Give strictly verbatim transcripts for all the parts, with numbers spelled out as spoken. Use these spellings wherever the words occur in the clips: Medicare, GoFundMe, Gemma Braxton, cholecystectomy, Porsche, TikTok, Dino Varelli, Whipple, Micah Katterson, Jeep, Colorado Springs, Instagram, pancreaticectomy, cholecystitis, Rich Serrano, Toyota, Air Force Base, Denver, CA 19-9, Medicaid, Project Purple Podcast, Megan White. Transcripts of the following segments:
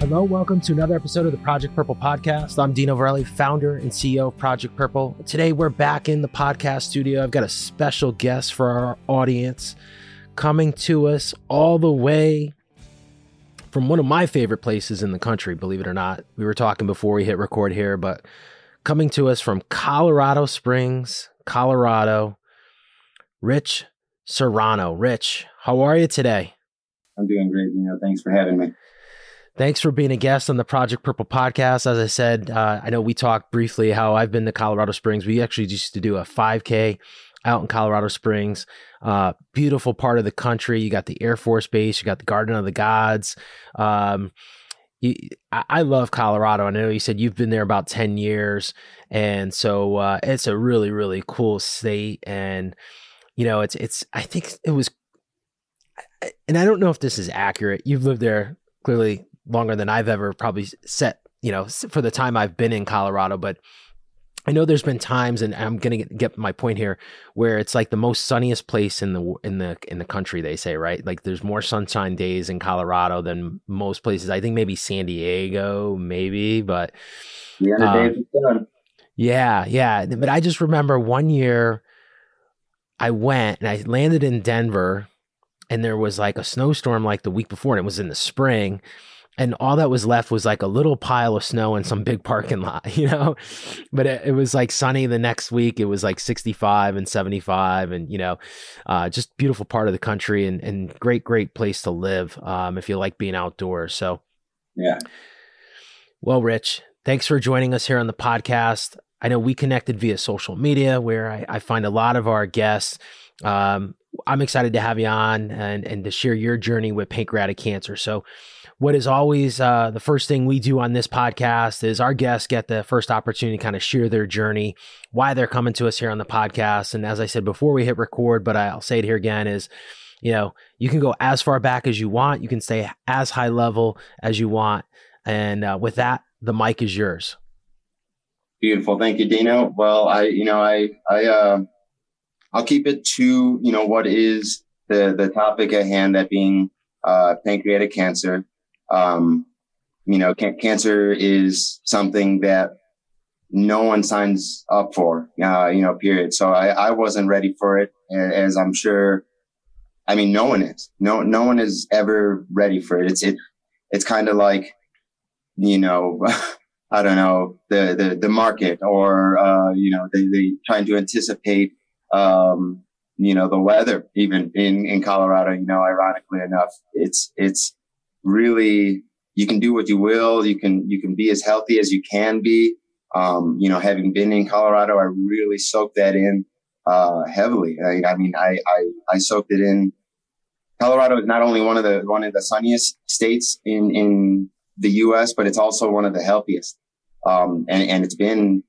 Hello, welcome to another episode of the Project Purple Podcast. I'm Dino Varelli, founder and C E O of Project Purple. Today, we're back in the podcast studio. I've got a special guest for our audience coming to us all the way from one of my favorite places in the country, believe it or not. We were talking before we hit record here, but coming to us from Colorado Springs, Colorado, Rich Serrano. Rich, how are you today? I'm doing great, Dino. Thanks for having me. Thanks for being a guest on the Project Purple Podcast. As I said, uh, I know we talked briefly how I've been to Colorado Springs. We actually used to do a five K out in Colorado Springs. Uh, beautiful part of the country. You got the Air Force Base. You got the Garden of the Gods. Um, you, I, I love Colorado. I know you said you've been there about ten years. And so uh, it's a really, really cool state. And, you know, it's, it's, I think it was, and I don't know if this is accurate. You've lived there clearly longer than I've ever probably set, you know, for the time I've been in Colorado. But I know there's been times, and I'm going to get my point here, where it's like the most sunniest place in the, in the, in the country, they say, right? Like there's more sunshine days in Colorado than most places. I think maybe San Diego, maybe, but the other um, days are done. yeah, yeah. But I just remember one year I went and I landed in Denver and there was like a snowstorm like the week before, and it was in the spring. And all that was left was like a little pile of snow in some big parking lot, you know, but it, it was like sunny the next week. It was like sixty-five and seventy-five and, you know, uh, just beautiful part of the country and, and great, great place to live. Um, if you like being outdoors. So, yeah. Well, Rich, thanks for joining us here on the podcast. I know we connected via social media where I, I find a lot of our guests. Um, I'm excited to have you on and, and to share your journey with pancreatic cancer. So, what is always uh, the first thing we do on this podcast is our guests get the first opportunity to kind of share their journey, why they're coming to us here on the podcast. And as I said before we hit record, but I'll say it here again is, you know, you can go as far back as you want. You can stay as high level as you want. And uh, with that, the mic is yours. Beautiful. Thank you, Dino. Well, I, you know, I, I, uh, I'll keep it to, you know, what is the, the topic at hand, that being uh, pancreatic cancer. Um, you know, can- cancer is something that no one signs up for, uh, you know, period. So I, I wasn't ready for it, as I'm sure. I mean, no one is, no, no one is ever ready for it. It's, it, it's kind of like, you know, I don't know, the, the, the market or, uh, you know, they, they trying to anticipate, um, you know, the weather, even in, in Colorado, you know, ironically enough, it's, it's, really, you can do what you will. You can, you can be as healthy as you can be. Um, you know, having been in Colorado, I really soaked that in, uh, heavily. I, I mean, I, I, I soaked it in. Colorado is not only one of the, one of the sunniest states in, in the U S, but it's also one of the healthiest. Um, and, and it's been,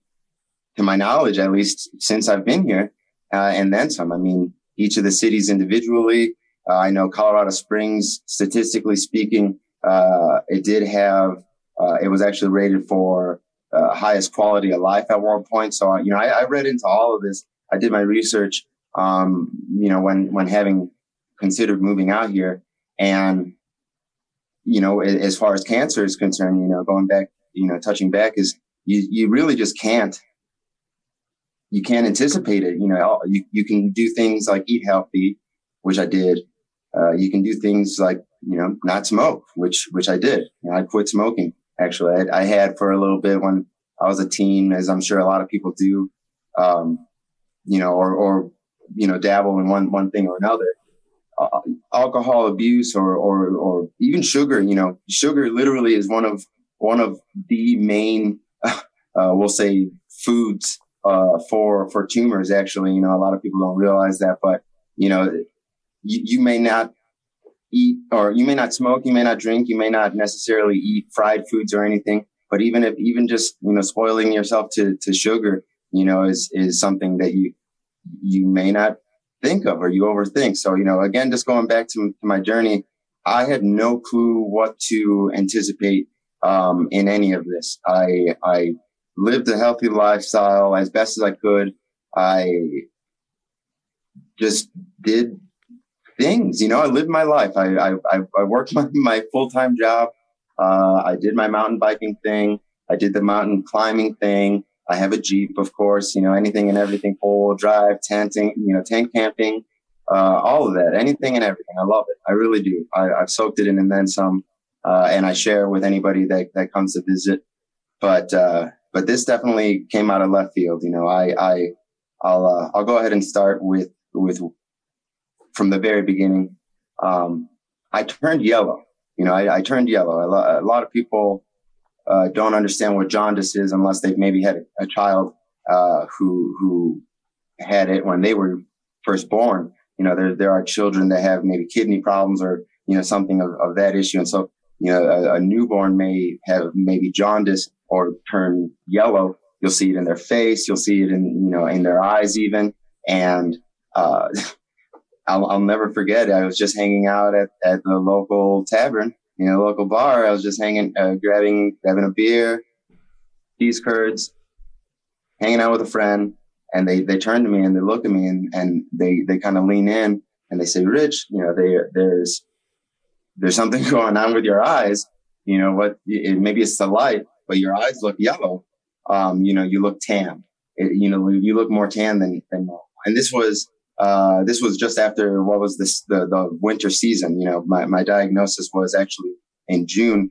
to my knowledge, at least since I've been here, uh, and then some. I mean, each of the cities individually, Uh, I know Colorado Springs, statistically speaking, uh, it did have, uh, it was actually rated for uh, highest quality of life at one point. So, you know, I, I read into all of this. I did my research, um, you know, when, when having considered moving out here. And, you know, as far as cancer is concerned, you know, going back, you know, touching back is you, you really just can't. You can't anticipate it. You know, you, you can do things like eat healthy, which I did. Uh, you can do things like, you know, not smoke, which, which I did. You know, I quit smoking. Actually, I, I had for a little bit when I was a teen, as I'm sure a lot of people do, um, you know, or, or, you know, dabble in one, one thing or another, uh, alcohol abuse or, or, or even sugar. You know, sugar literally is one of, one of the main, uh, we'll say foods, uh, for, for tumors. Actually, you know, a lot of people don't realize that, but, you know, You, you may not eat, or you may not smoke, you may not drink, you may not necessarily eat fried foods or anything. But even if, even just, you know, spoiling yourself to, to sugar, you know, is, is something that you, you may not think of or you overthink. So, you know, again, just going back to, to my journey, I had no clue what to anticipate, um, in any of this. I, I lived a healthy lifestyle as best as I could. I just did things, you know, I lived my life. I, I, I worked my, my full-time job. Uh, I did my mountain biking thing. I did the mountain climbing thing. I have a Jeep, of course, you know, anything and everything, four-wheel drive, tenting, you know, tent camping, uh, all of that, anything and everything. I love it. I really do. I, I've soaked it in and then some, uh, and I share with anybody that, that comes to visit. But, uh, but this definitely came out of left field. You know, I, I, I'll, uh, I'll go ahead and start with, with, from the very beginning. Um, I turned yellow. You know, I, I turned yellow. I lo- a lot of people, Uh, don't understand what jaundice is unless they've maybe had a, a child uh, who who had it when they were first born. You know, there there are children that have maybe kidney problems or, you know, something of, of that issue. And so, you know, a, a newborn may have maybe jaundice or turn yellow. You'll see it in their face. You'll see it in, you know, in their eyes even. And uh, I'll, I'll never forget. I was just hanging out at, at the local tavern. You know, local bar. I was just hanging, uh, grabbing, grabbing a beer, cheese curds, hanging out with a friend, and they they turn to me and they look at me and and they they kind of lean in and they say, "Rich, you know, they, there's there's something going on with your eyes. You know, what? It, maybe it's the light, but your eyes look yellow. Um, you know, you look tan. It, you know, you look more tan than than normal." And this was. Uh, this was just after what was this, the, the winter season. You know, my, my diagnosis was actually in June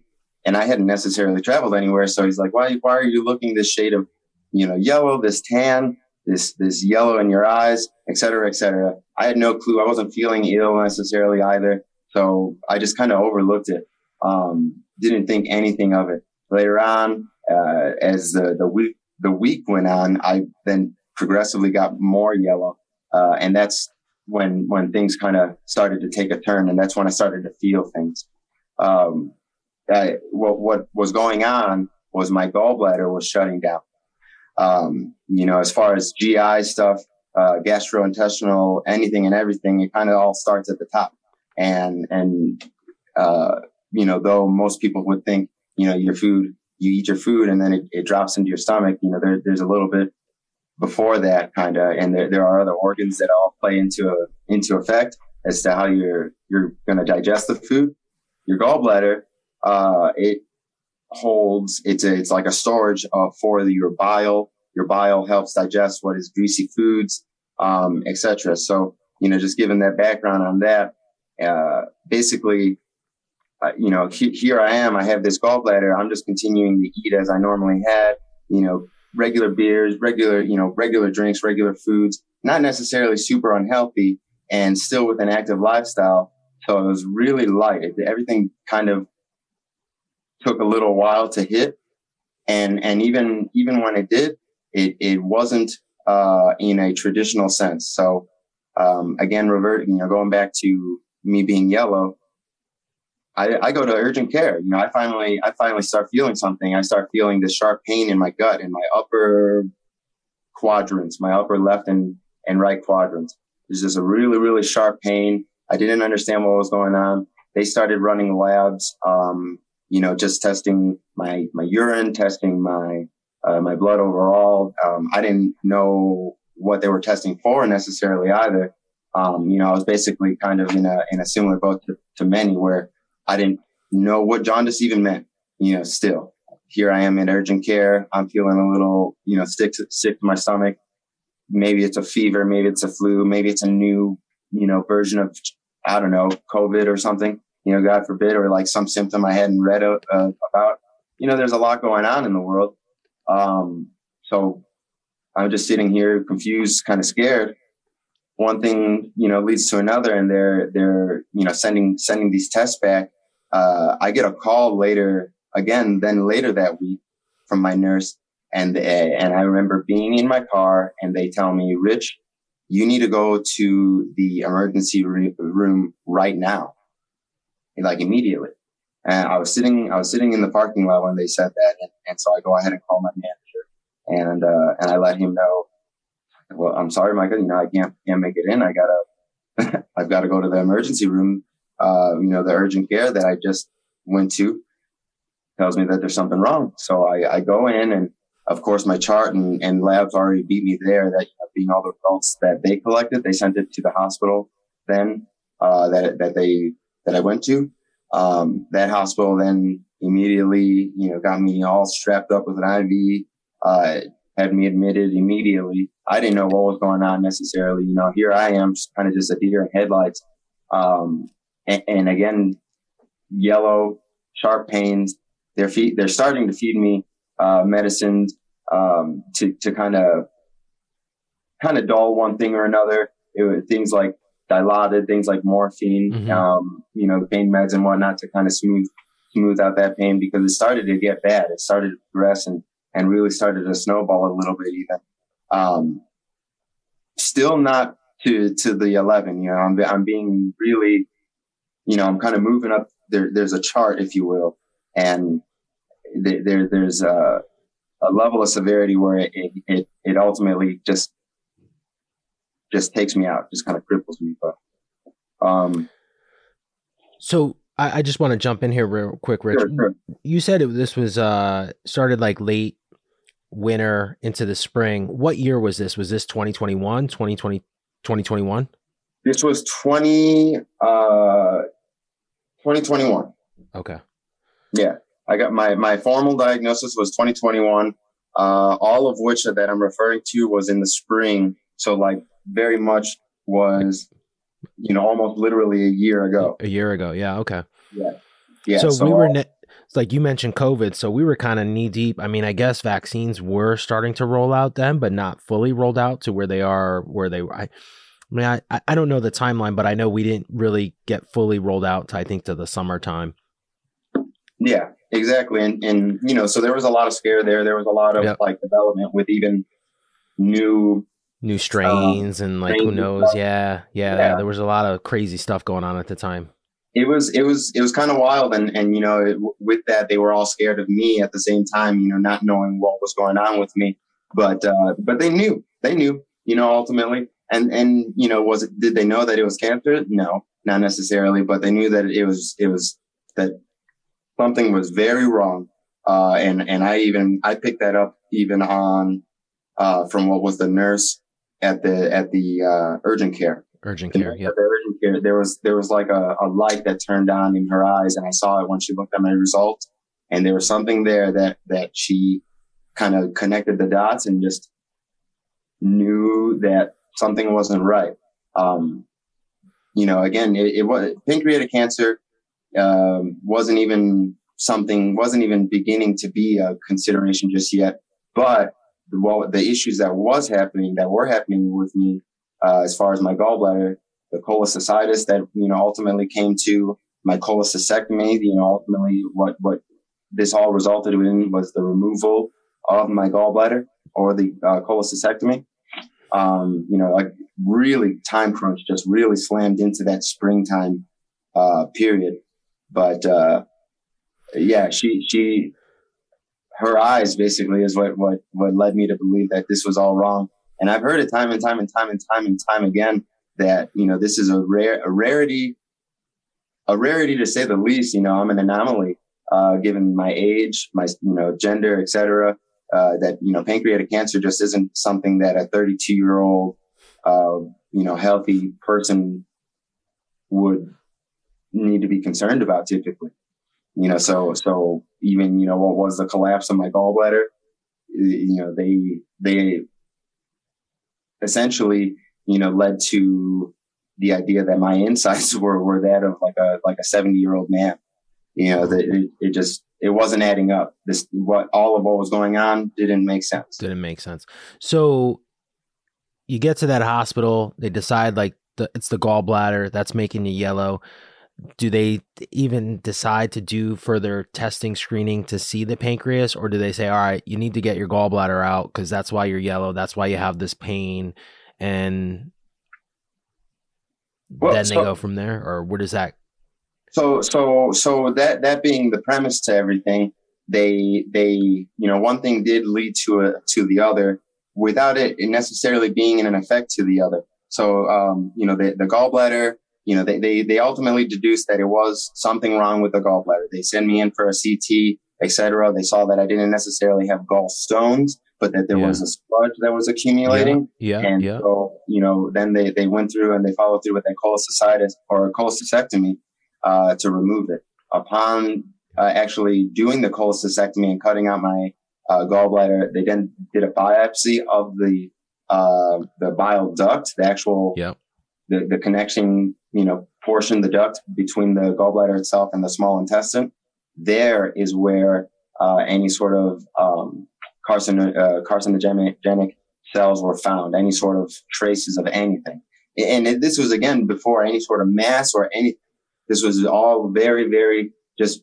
and I hadn't necessarily traveled anywhere. So he's like, why, why are you looking this shade of, you know, yellow, this tan, this, this yellow in your eyes, et cetera, et cetera. I had no clue. I wasn't feeling ill necessarily either. So I just kind of overlooked it. Um, didn't think anything of it. Later on, uh, as the, the week, the week went on, I then progressively got more yellow. Uh, and that's when, when things kind of started to take a turn. And that's when I started to feel things. Um, I, what, what was going on was my gallbladder was shutting down. Um, you know, as far as G I stuff, uh, gastrointestinal, anything and everything, it kind of all starts at the top. And, and, uh, you know, though most people would think, you know, your food, you eat your food and then it, it drops into your stomach. You know, there, there's a little bit before that, kind of, and there, there are other organs that all play into a, into effect as to how you're you're going to digest the food. Your gallbladder, uh, it holds it's a, it's like a storage uh, for the, your bile. Your bile helps digest what is greasy foods, um, et cetera. So, you know, just given that background on that, uh, basically, uh, you know, he, here I am. I have this gallbladder. I'm just continuing to eat as I normally had. You know. Regular beers, regular, you know, regular drinks, regular foods, not necessarily super unhealthy and still with an active lifestyle. So it was really light. It, everything kind of took a little while to hit. And, and even, even when it did, it, it wasn't, uh, in a traditional sense. So, um, again, reverting, you know, going back to me being yellow, I, I go to urgent care. You know, I finally, I finally start feeling something. I start feeling this sharp pain in my gut, in my upper quadrants, my upper left and, and right quadrants. There's just a really, really sharp pain. I didn't understand what was going on. They started running labs, um, you know, just testing my, my urine, testing my, uh, my blood overall. Um, I didn't know what they were testing for necessarily either. Um, you know, I was basically kind of in a, in a similar boat to, to many where I didn't know what jaundice even meant, you know, still. Here I am in urgent care. I'm feeling a little, you know, sick, sick to my stomach. Maybe it's a fever. Maybe it's a flu. Maybe it's a new, you know, version of, I don't know, COVID or something, you know, God forbid, or like some symptom I hadn't read uh, about. You know, there's a lot going on in the world. Um, so I'm just sitting here confused, kind of scared. One thing, you know, leads to another, and they're, they're, you know, sending, sending these tests back. Uh, I get a call later, again, then later that week from my nurse. And, and I remember being in my car and they tell me, Rich, you need to go to the emergency re- room right now. Like immediately. And I was sitting, I was sitting in the parking lot when they said that. And, and so I go ahead and call my manager and, uh, and I let him know, well, I'm sorry, Micah, you know, I can't, can't make it in. I gotta, I've got to go to the emergency room. Uh, you know, the urgent care that I just went to tells me that there's something wrong. So I, I go in, and of course my chart and, and labs already beat me there. That, you know, being all the results that they collected, they sent it to the hospital then, uh, that, that they, that I went to. Um, that hospital then immediately, you know, got me all strapped up with an I V, uh, had me admitted immediately. I didn't know what was going on necessarily. You know, here I am kind of just a deer in headlights. Um, and, and again, yellow, sharp pains. They're feed, they're starting to feed me, uh, medicines, um, to, to kind of, kind of dull one thing or another. It was things like Dilaudid, things like morphine, mm-hmm. um, you know, pain meds and whatnot to kind of smooth, smooth out that pain, because it started to get bad. It started to progress and, and really started to snowball a little bit even. Um, still not to, to the eleven, you know, I'm, I'm being really, you know, I'm kind of moving up there. There's a chart, if you will. And there, there there's a, a level of severity where it, it, it ultimately just, just takes me out, just kind of cripples me. But, um, so I, I just want to jump in here real quick, Rich. Sure, sure. You said it, this was uh, started like late winter into the spring. What year was this? Was this twenty twenty-one, twenty twenty, twenty twenty-one? This was twenty, uh, twenty twenty-one. Okay. Yeah. I got my, my formal diagnosis was twenty twenty-one, uh, all of which that I'm referring to was in the spring. So like, very much was, you know, almost literally a year ago. A year ago. Yeah. Okay. Yeah. Yeah. So, so we were, ne- it's like you mentioned COVID. So we were kind of knee deep. I mean, I guess vaccines were starting to roll out then, but not fully rolled out to where they are, where they were. I, I mean, I, I don't know the timeline, but I know we didn't really get fully rolled out to, I think, to the summertime. Yeah, exactly. And, and, you know, so there was a lot of scare there. There was a lot of yep. like development with even new New strains um, and like, who knows? Yeah, yeah, yeah. There was a lot of crazy stuff going on at the time. It was, it was, it was kind of wild. And, and, you know, it, with that, they were all scared of me at the same time, you know, not knowing what was going on with me, but, uh, but they knew, they knew, you know, ultimately. And, and, you know, was it, did they know that it was cancer? No, not necessarily, but they knew that it was, it was that something was very wrong. Uh, and, and I even, I picked that up even on, uh, from what was the nurse at the, at the, uh, urgent care, urgent care. Yeah. The urgent care, there was, there was like a, a light that turned on in her eyes, and I saw it when she looked at my results, and there was something there that, that she kind of connected the dots and just knew that something wasn't right. Um, you know, again, it, it was pancreatic cancer, um, wasn't even something, wasn't even beginning to be a consideration just yet, but well, the issues that was happening, that were happening with me, uh, as far as my gallbladder, the cholecystitis that, you know, ultimately came to my cholecystectomy, you know, ultimately what, what this all resulted in was the removal of my gallbladder, or the uh, cholecystectomy. Um, you know, like really time crunch, just really slammed into that springtime, uh, period. But, uh, yeah, she, she, her eyes basically is what, what, what led me to believe that this was all wrong. And I've heard it time and time and time and time and time again that, you know, this is a rare, a rarity, a rarity to say the least. You know, I'm an anomaly, uh, given my age, my, you know, gender, et cetera, uh, that, you know, pancreatic cancer just isn't something that a thirty-two year old, uh, you know, healthy person would need to be concerned about typically. You know, so, so even, you know, what was the collapse of my gallbladder, you know, they, they essentially, you know, led to the idea that my insides were, were that of like a, like a seventy year old man, you know, that it, it just, it wasn't adding up. This, what, all of what was going on didn't make sense. Didn't make sense. So you get to that hospital, they decide like the, it's the gallbladder that's making you yellow. Do they even decide to do further testing screening to see the pancreas, or do they say, all right, you need to get your gallbladder out because that's why you're yellow. That's why you have this pain. And well, then so, they go from there, or where does that? So, so, so that, that being the premise to everything, they, they, you know, one thing did lead to a, to the other without it necessarily being in an effect to the other. So, um, you know, the, the gallbladder, you know, they, they, they ultimately deduced that it was something wrong with the gallbladder. They sent me in for a C T, et cetera. They saw that I didn't necessarily have gallstones, but that there yeah. was a sludge that was accumulating. Yeah, yeah and yeah. so, you know, then they, they went through and they followed through with that cholecystitis or cholecystectomy, uh, to remove it. upon uh, actually doing the cholecystectomy and cutting out my uh, gallbladder, they then did a biopsy of the uh, the bile duct, the actual yep. the the connection, you know, portion of the duct between the gallbladder itself and the small intestine. There is where uh, any sort of um, carcin- uh, carcinogenic cells were found, any sort of traces of anything. And it, this was, again, before any sort of mass or anything. This was all very, very just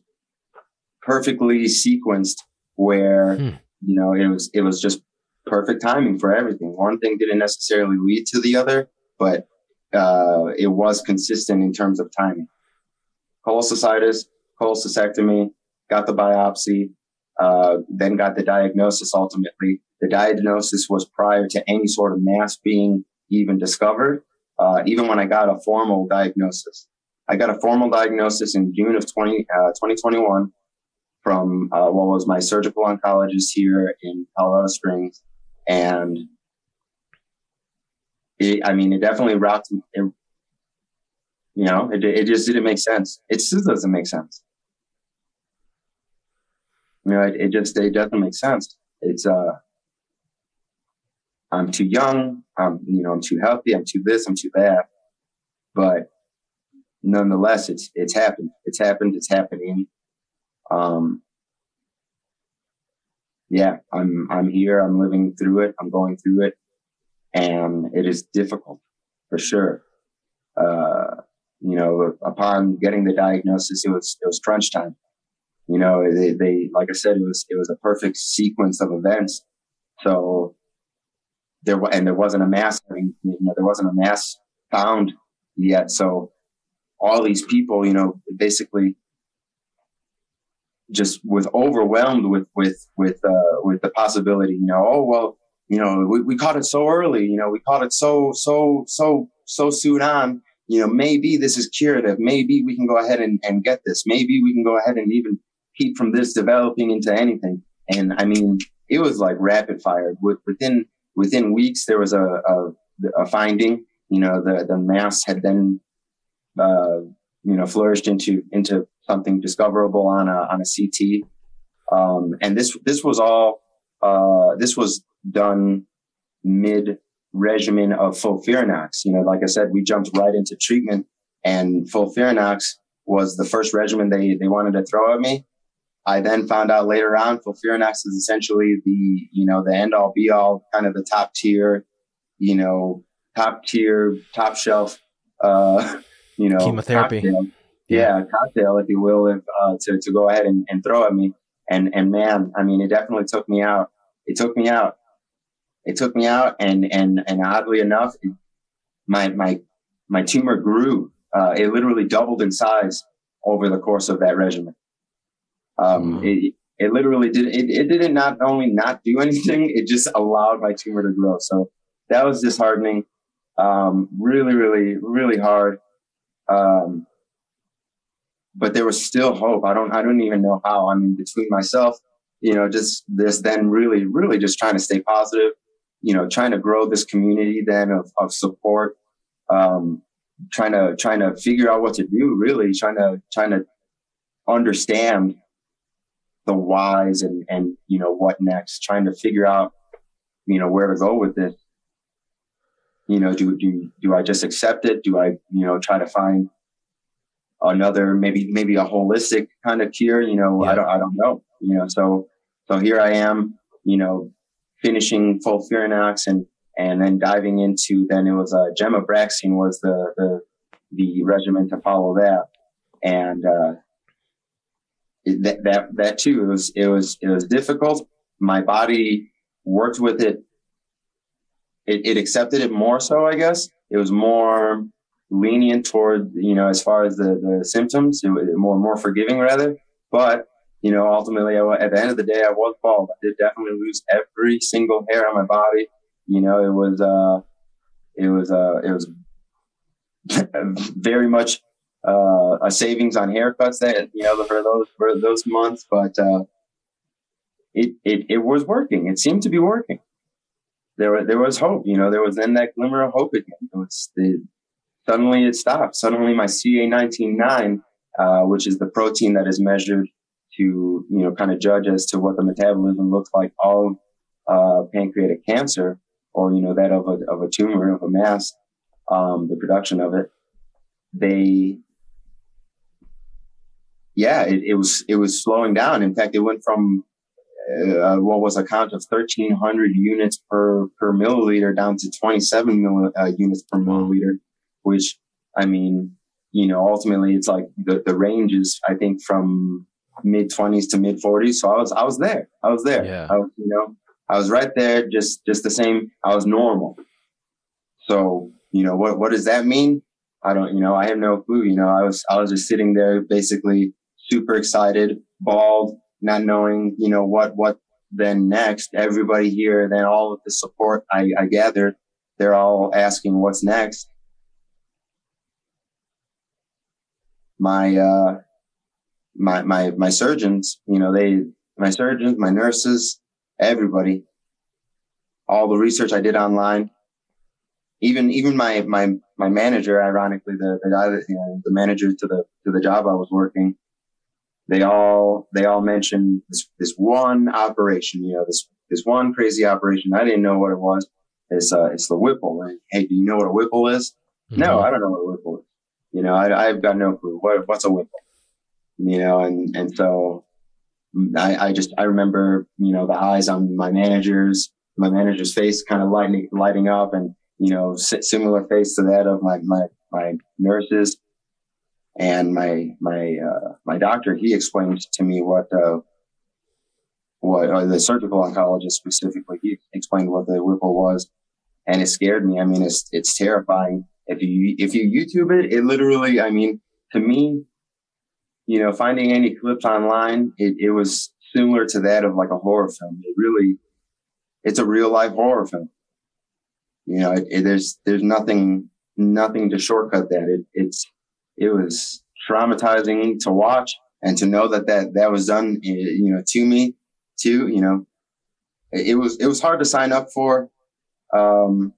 perfectly sequenced where, hmm. you know, it was it was just perfect timing for everything. One thing didn't necessarily lead to the other, but uh, it was consistent in terms of timing. Cholecystitis, cholecystectomy, got the biopsy, uh, then got the diagnosis ultimately. The diagnosis was prior to any sort of mass being even discovered, uh, even when I got a formal diagnosis. I got a formal diagnosis in June of twenty twenty-one from uh, what was my surgical oncologist here in Colorado Springs. And it, I mean, it definitely rocked me. It, you know, it, it just didn't make sense. It still doesn't make sense. You know, it, it just, it doesn't make sense. It's, uh, I'm too young. I'm, you know, I'm too healthy. I'm too this, I'm too that. But nonetheless, it's, it's happened. It's happened. It's happening. Um, yeah, I'm, I'm here. I'm living through it. I'm going through it. And it is difficult for sure. Uh, you know, upon getting the diagnosis, it was, it was crunch time. You know, they, they, like I said, it was, it was a perfect sequence of events. So there, and there wasn't a mass, I mean, you know, there wasn't a mass found yet. So all these people, you know, basically just was overwhelmed with, with, with, uh, with the possibility, you know, oh, well, you know, we, we caught it so early, you know, we caught it so, so, so, so soon on, you know, maybe this is curative. Maybe we can go ahead and, and get this. Maybe we can go ahead and even keep from this developing into anything. And I mean, it was like rapid fire. Within, within weeks, there was a, a, a finding, you know, the, the mass had then, Uh, you know, flourished into into something discoverable on a on a C T, um, and this this was all uh, this was done mid regimen of FOLFIRINOX. You know, like I said, we jumped right into treatment, and FOLFIRINOX was the first regimen they they wanted to throw at me. I then found out later on, FOLFIRINOX is essentially the you know the end all be all, kind of the top tier, you know, top tier, top shelf. Uh, You know, chemotherapy, cocktail. Yeah, yeah, cocktail, if you will, if, uh, to to go ahead and, and throw at me. And and man, I mean, it definitely took me out. It took me out. It took me out. And and and oddly enough, it, my my my tumor grew. Uh, it literally doubled in size over the course of that regimen. Um, mm. it it literally did. It it didn't not only not do anything, it just allowed my tumor to grow. So that was disheartening. Um, really, really, really hard. Um, but there was still hope. I don't, I don't even know how. I mean, between myself, you know, just this, then really, really just trying to stay positive, you know, trying to grow this community then of, of support, um, trying to, trying to figure out what to do, really trying to, trying to understand the whys and, and, you know, what next, trying to figure out, you know, where to go with this. You know, do, do, do I just accept it? Do I, you know, try to find another, maybe, maybe a holistic kind of cure? You know, yeah. I don't, I don't know, you know, so, so here I am, you know, finishing FOLFIRINOX and, and then diving into, then it was uh, Gemma Braxton was the, the, the regimen to follow that. And, uh, it, that, that, that too, it was, it was, it was difficult. My body worked with it. It, it accepted it more so, I guess. It was more lenient toward, you know, as far as the, the symptoms, it was more more forgiving rather. But, you know, ultimately, I, at the end of the day, I was bald. I did definitely lose every single hair on my body. You know, it was, uh, it was, uh, it was very much uh, a savings on haircuts that, you know, for those for those months. But uh, it, it it was working. It seemed to be working. There, there was hope, you know, there was then that glimmer of hope again. It was the, suddenly it stopped. Suddenly my C A nineteen nine, uh, which is the protein that is measured to, you know, kind of judge as to what the metabolism looks like of uh, pancreatic cancer, or, you know, that of a, of a tumor, of a mass, um, the production of it. They, yeah, it, it was, it was slowing down. In fact, it went from uh, what was a count of thirteen hundred units per, per milliliter down to twenty-seven mil, uh, units per milliliter, which, I mean, you know, ultimately it's like the, the range is, I think, from mid twenties to mid forties. So I was, I was there, I was there, yeah. I, you know, I was right there, just, just the same. I was normal. So, you know, what, what does that mean? I don't, you know, I have no clue. You know, I was, I was just sitting there basically super excited, bald, not knowing, you know, what, what then next. Everybody here, then all of the support I, I gathered, they're all asking what's next. My, uh, my, my, my surgeons, you know, they, my surgeons, my nurses, everybody, all the research I did online, even, even my, my, my manager, ironically, the, the guy that, you know, the manager to the, to the job I was working, they all, they all mentioned this, this one operation, you know, this, this one crazy operation. I didn't know what it was. It's, uh, it's the Whipple. Like, hey, do you know what a Whipple is? Mm-hmm. No, I don't know what a Whipple is. You know, I, I've got no clue. What, what's a Whipple? You know, and, and so I, I just, I remember, you know, the eyes on my manager's, my manager's face kind of lighting, lighting up, and, you know, similar face to that of my, my, my nurses. And my, my, uh, my doctor, he explained to me what, uh, what, or the surgical oncologist specifically, he explained what the Whipple was, and it scared me. I mean, it's, it's terrifying. If you, if you YouTube it, it literally, I mean, to me, you know, finding any clips online, it, it was similar to that of like a horror film. It really, it's a real life horror film. You know, it, it, there's, there's nothing, nothing to shortcut that. It, it's, it was traumatizing to watch, and to know that that, that was done, you know, to me too, you know, it, it was, it was hard to sign up for. Um,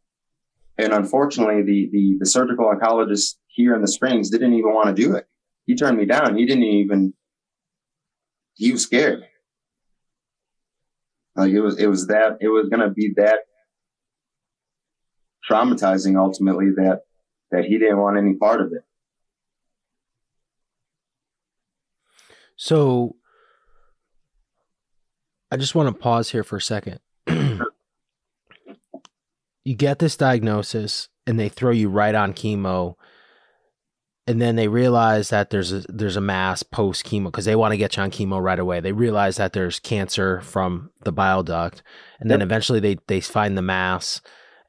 and unfortunately the, the, the surgical oncologist here in the Springs didn't even want to do it. He turned me down. He didn't even, he was scared. Like it was, it was that, it was going to be that traumatizing ultimately that, that he didn't want any part of it. So I just want to pause here for a second. You get this diagnosis and they throw you right on chemo. And then they realize that there's a, there's a mass post chemo, because they want to get you on chemo right away. They realize that there's cancer from the bile duct. And yep. Then eventually they, they find the mass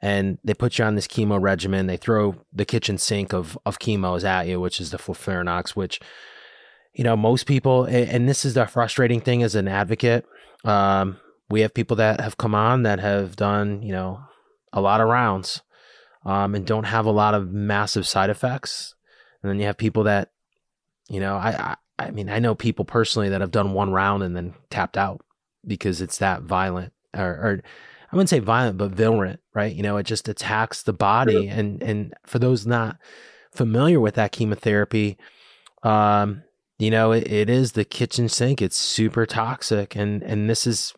and they put you on this chemo regimen. They throw the kitchen sink of, of chemos at you, which is the FOLFIRINOX, which, you know, most people, and this is the frustrating thing as an advocate. Um, we have people that have come on that have done, you know, a lot of rounds, um, and don't have a lot of massive side effects. And then you have people that, you know, I, I, I mean, I know people personally that have done one round and then tapped out because it's that violent, or, or I wouldn't say violent, but virulent, right? You know, it just attacks the body. And, and for those not familiar with that chemotherapy, um, you know, it, it is the kitchen sink. It's super toxic. And, and this is,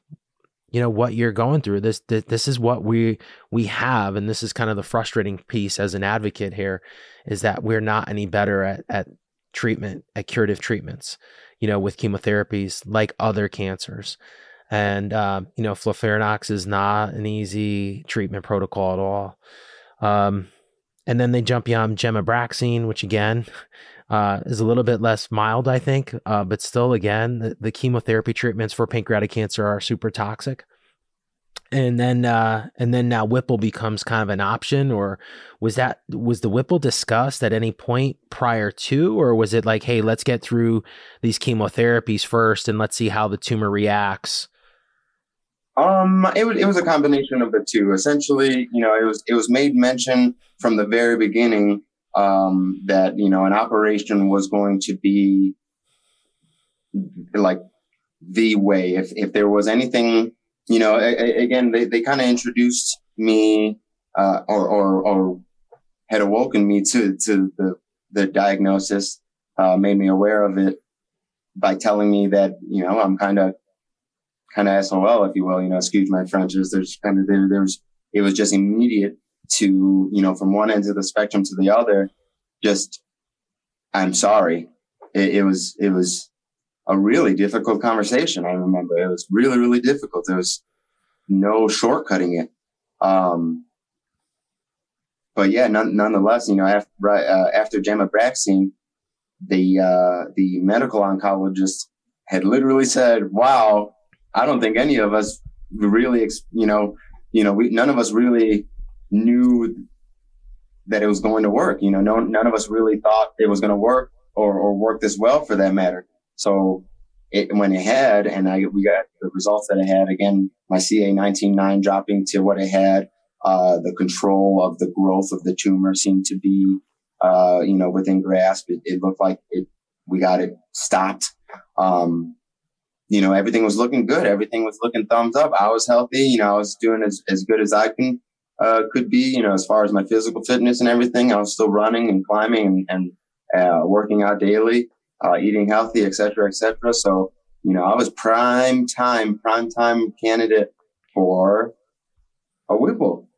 you know, what you're going through. This, this, this is what we, we have. And this is kind of the frustrating piece as an advocate here, is that we're not any better at, at treatment, at curative treatments, you know, with chemotherapies like other cancers. And, um, you know, FOLFIRINOX is not an easy treatment protocol at all. Um, and then they jump you on Gemma Braxton, which again, Uh, is a little bit less mild, I think, uh, but still, again, the, the chemotherapy treatments for pancreatic cancer are super toxic. And then, uh, and then now Whipple becomes kind of an option. Or was that, was the Whipple discussed at any point prior to, or was it like, hey, let's get through these chemotherapies first and let's see how the tumor reacts? Um, it was, it was a combination of the two. Essentially, you know, it was, it was made mention from the very beginning, um, that, you know, an operation was going to be like the way, if, if there was anything, you know, a, a, again, they, they kind of introduced me, uh, or, or, or had awoken me to, to the, the diagnosis uh, made me aware of it by telling me that, you know, I'm kind of, kind of S O L, if you will, you know, excuse my French, there's, there's kind of, there, there's, it was just immediate to, you know, from one end of the spectrum to the other, just, I'm sorry. It, it was, it was a really difficult conversation. I remember it was really, really difficult. There was no shortcutting it. Um, but yeah, none, nonetheless, you know, after, uh, after Gemma Braxton, the, uh, the medical oncologist had literally said, wow, I don't think any of us really, you know, you know, we, none of us really knew that it was going to work. You know, no, none of us really thought it was going to work or, or work this well for that matter. So it, when it had, and I, we got the results that it had, again, my C A nineteen nine dropping to what it had, uh, the control of the growth of the tumor seemed to be, uh, you know, within grasp. It, it looked like it, we got it stopped. Um, you know, everything was looking good. Everything was looking thumbs up. I was healthy. You know, I was doing as, as good as I can, uh, could be, you know, as far as my physical fitness and everything. I was still running and climbing and, and uh, working out daily, uh, eating healthy, et cetera, et cetera. So, you know, I was prime time, prime time candidate for a Whipple.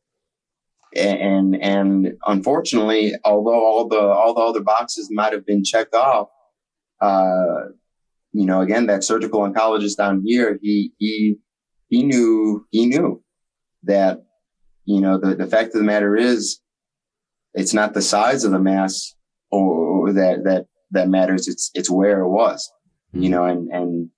And, and unfortunately, although all the, all the other boxes might have been checked off, uh, you know, again, that surgical oncologist down here, he, he, he knew, he knew that, you know, the, the fact of the matter is, it's not the size of the mass or that, that, that matters. It's, it's where it was, you know, and, and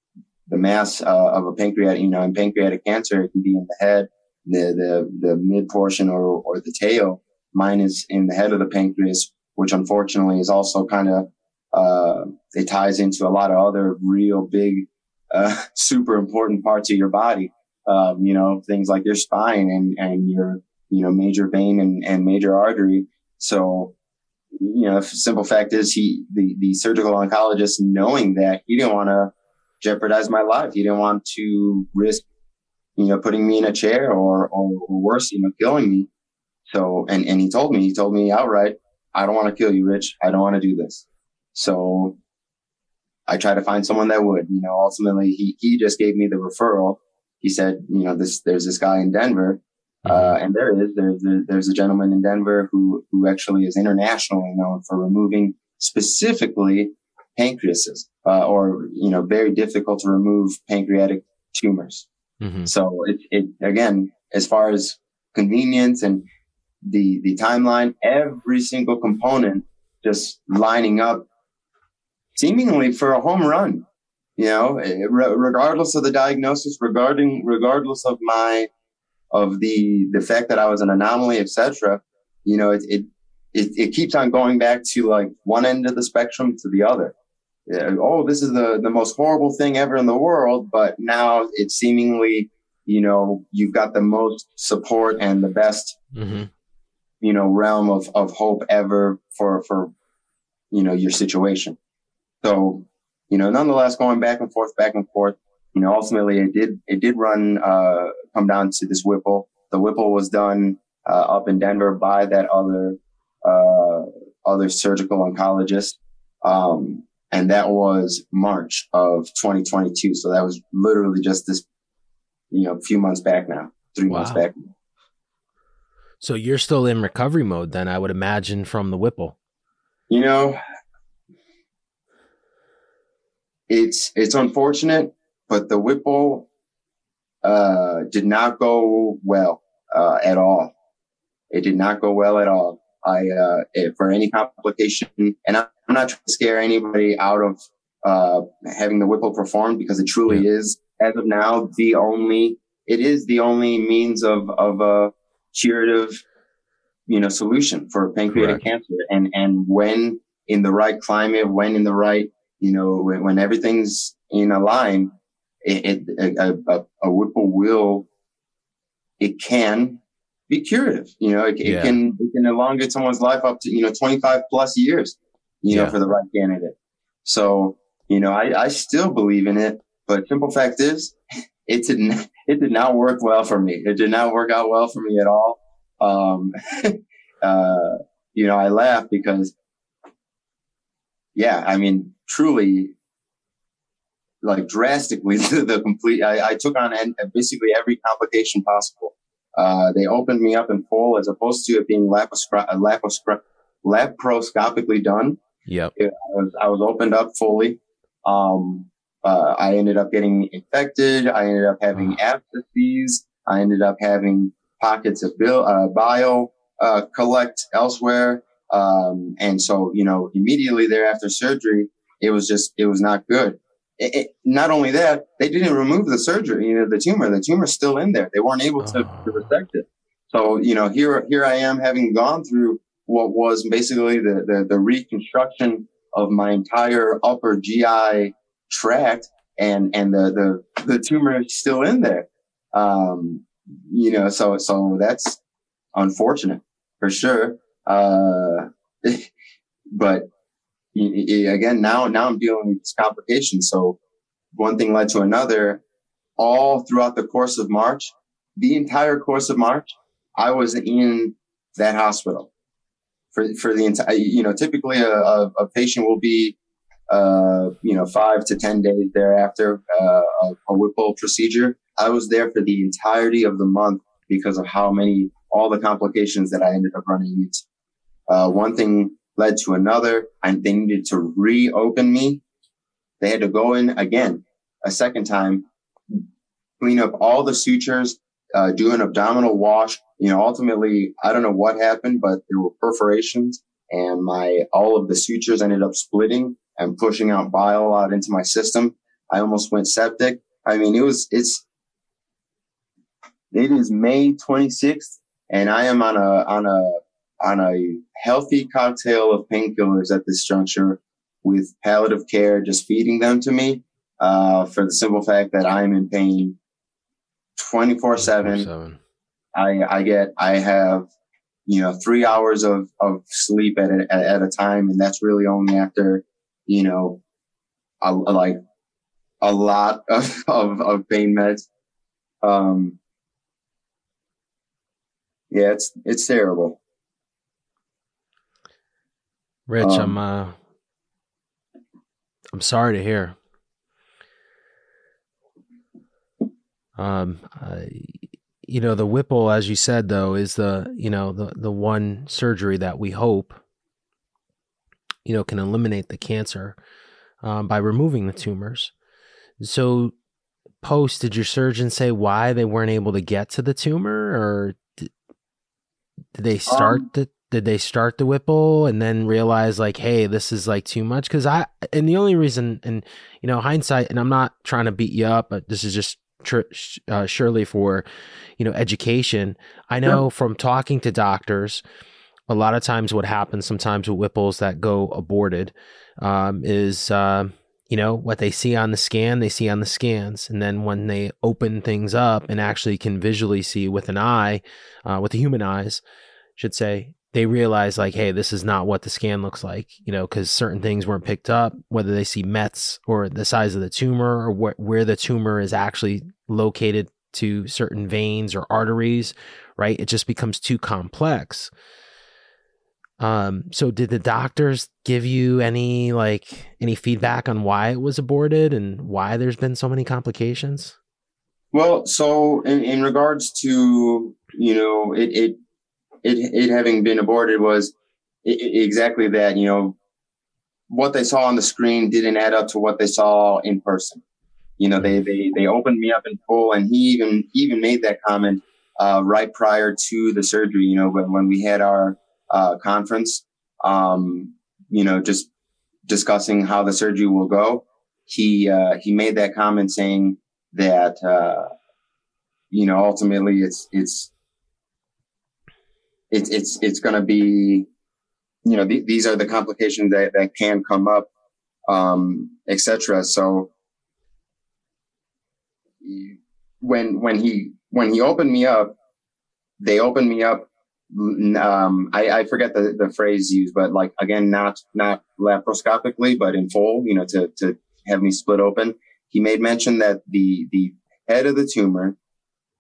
the mass uh, of a pancreatic, you know, in pancreatic cancer, it can be in the head, the, the, the mid portion or, or the tail. Mine is in the head of the pancreas, which unfortunately is also kind of, uh, it ties into a lot of other real big, uh, super important parts of your body. Um, you know, things like your spine and, and your, you know, major vein and, and major artery. So, you know, the simple fact is he, the, the surgical oncologist, knowing that, he didn't want to jeopardize my life. He didn't want to risk, you know, putting me in a chair or, or, or worse, you know, killing me. So, and, and he told me, he told me outright, I don't want to kill you, Rich. I don't want to do this. So I tried to find someone that would, you know, ultimately he, he just gave me the referral. He said, you know, this, there's this guy in Denver. Uh, and there is, there's a, there's a gentleman in Denver who, who actually is internationally known for removing specifically pancreases, uh, or, you know, very difficult to remove pancreatic tumors. Mm-hmm. So it, it, again, as far as convenience and the, the timeline, every single component just lining up seemingly for a home run, you know, re- regardless of the diagnosis, regarding, regardless of my, of the, the fact that I was an anomaly, et cetera, you know, it, it, it, it keeps on going back to like one end of the spectrum to the other. Yeah, oh, this is the, the most horrible thing ever in the world. But now it's seemingly, you know, you've got the most support and the best, mm-hmm. you know, realm of, of hope ever for, for, you know, your situation. So, you know, nonetheless, going back and forth, back and forth, you know, ultimately it did, it did run, uh, come down to this Whipple. The Whipple was done, uh, up in Denver by that other, uh, other surgical oncologist. Um, and that was March of twenty twenty-two. So that was literally just this, you know, few months back now, three wow. months back. So you're still in recovery mode then, I would imagine, from the Whipple. You know, it's, it's unfortunate. But the Whipple, uh, did not go well, uh, at all. It did not go well at all. I, uh, if for any complication, and I'm not trying to scare anybody out of, uh, having the Whipple performed, because it truly yeah. is, as of now, the only, it is the only means of, of a curative, you know, solution for pancreatic Correct. Cancer. And, and when in the right climate, when in the right, you know, when, when everything's in a line, It, it, a, a, a Whipple will, it can be curative. You know, it, yeah. it can, it can elongate someone's life up to, you know, twenty-five plus years, you yeah. know, for the right candidate. So, you know, I, I still believe in it, but simple fact is it didn't, it did not work well for me. It did not work out well for me at all. Um, uh, you know, I laugh because, yeah, I mean, truly, like drastically, the, the complete, I, I took on and basically every complication possible. Uh, they opened me up in full as opposed to it being laparoscop- laparoscop- laparoscopically done. Yep. It, I, was, I was opened up fully. Um, uh, I ended up getting infected. I ended up having oh. abscesses. I ended up having pockets of bil- uh, bile uh, collect elsewhere. Um, and so, you know, immediately there after surgery, it was just, it was not good. It, it, not only that, they didn't remove the surgery, you know, the tumor, the tumor's still in there. They weren't able to, oh. to resect it. So, you know, here, here I am having gone through what was basically the, the, the reconstruction of my entire upper G I tract, and, and the, the, the tumor is still in there. Um, you know, so, so that's unfortunate for sure. Uh, but again, now, now I'm dealing with these complications. So one thing led to another all throughout the course of March, the entire course of March, I was in that hospital for, for the entire, you know, typically a, a, a patient will be, uh, you know, five to ten days thereafter, uh, a, a Whipple procedure. I was there for the entirety of the month because of how many, all the complications that I ended up running into. Uh, one thing led to another, and they needed to reopen me. They had to go in again a second time, clean up all the sutures, uh, do an abdominal wash. You know, ultimately, I don't know what happened, but there were perforations, and my all of the sutures ended up splitting and pushing out bile out into my system. I almost went septic. I mean, it was it's it is May twenty-sixth, and I am on a on a. on a healthy cocktail of painkillers at this juncture with palliative care, just feeding them to me, uh, for the simple fact that I'm in pain twenty-four seven. I, I get, I have, you know, three hours of, of sleep at a, at a time. And that's really only after, you know, a, like a lot of, of, of pain meds. Um, yeah, it's, it's terrible. Rich, um, I'm uh, I'm sorry to hear. Um, I, you know, the Whipple, as you said, though, is the you know the the one surgery that we hope, you know, can eliminate the cancer um, by removing the tumors. So, post, did your surgeon say why they weren't able to get to the tumor, or did, did they start um, the Did they start the Whipple and then realize like, hey, this is like too much? Because I, and the only reason, and, you know, hindsight, and I'm not trying to beat you up, but this is just tr- uh, surely for, you know, education. I know yeah. from talking to doctors, a lot of times what happens sometimes with Whipples that go aborted um, is, uh, you know, what they see on the scan, they see on the scans. And then when they open things up and actually can visually see with an eye, uh, with the human eyes, should say, they realize like, hey, this is not what the scan looks like, you know, because certain things weren't picked up, whether they see mets or the size of the tumor or wh- where the tumor is actually located to certain veins or arteries, right? It just becomes too complex. Um, so did the doctors give you any, like any feedback on why it was aborted and why there's been so many complications? Well, so in, in regards to, you know, it, it, It, it having been aborted was it, it exactly that, you know, what they saw on the screen didn't add up to what they saw in person. You know, they they, they opened me up in full, and he even even made that comment uh, right prior to the surgery, you know, when, when we had our uh, conference, um, you know, just discussing how the surgery will go. He uh, he made that comment saying that, uh, you know, ultimately it's it's. It's, it's, it's going to be, you know, th- these are the complications that, that can come up, um, et cetera. So when, when he, when he opened me up, they opened me up. Um, I, I forget the, the phrase used, but like, again, not, not laparoscopically, but in full, you know, to, to have me split open. He made mention that the, the head of the tumor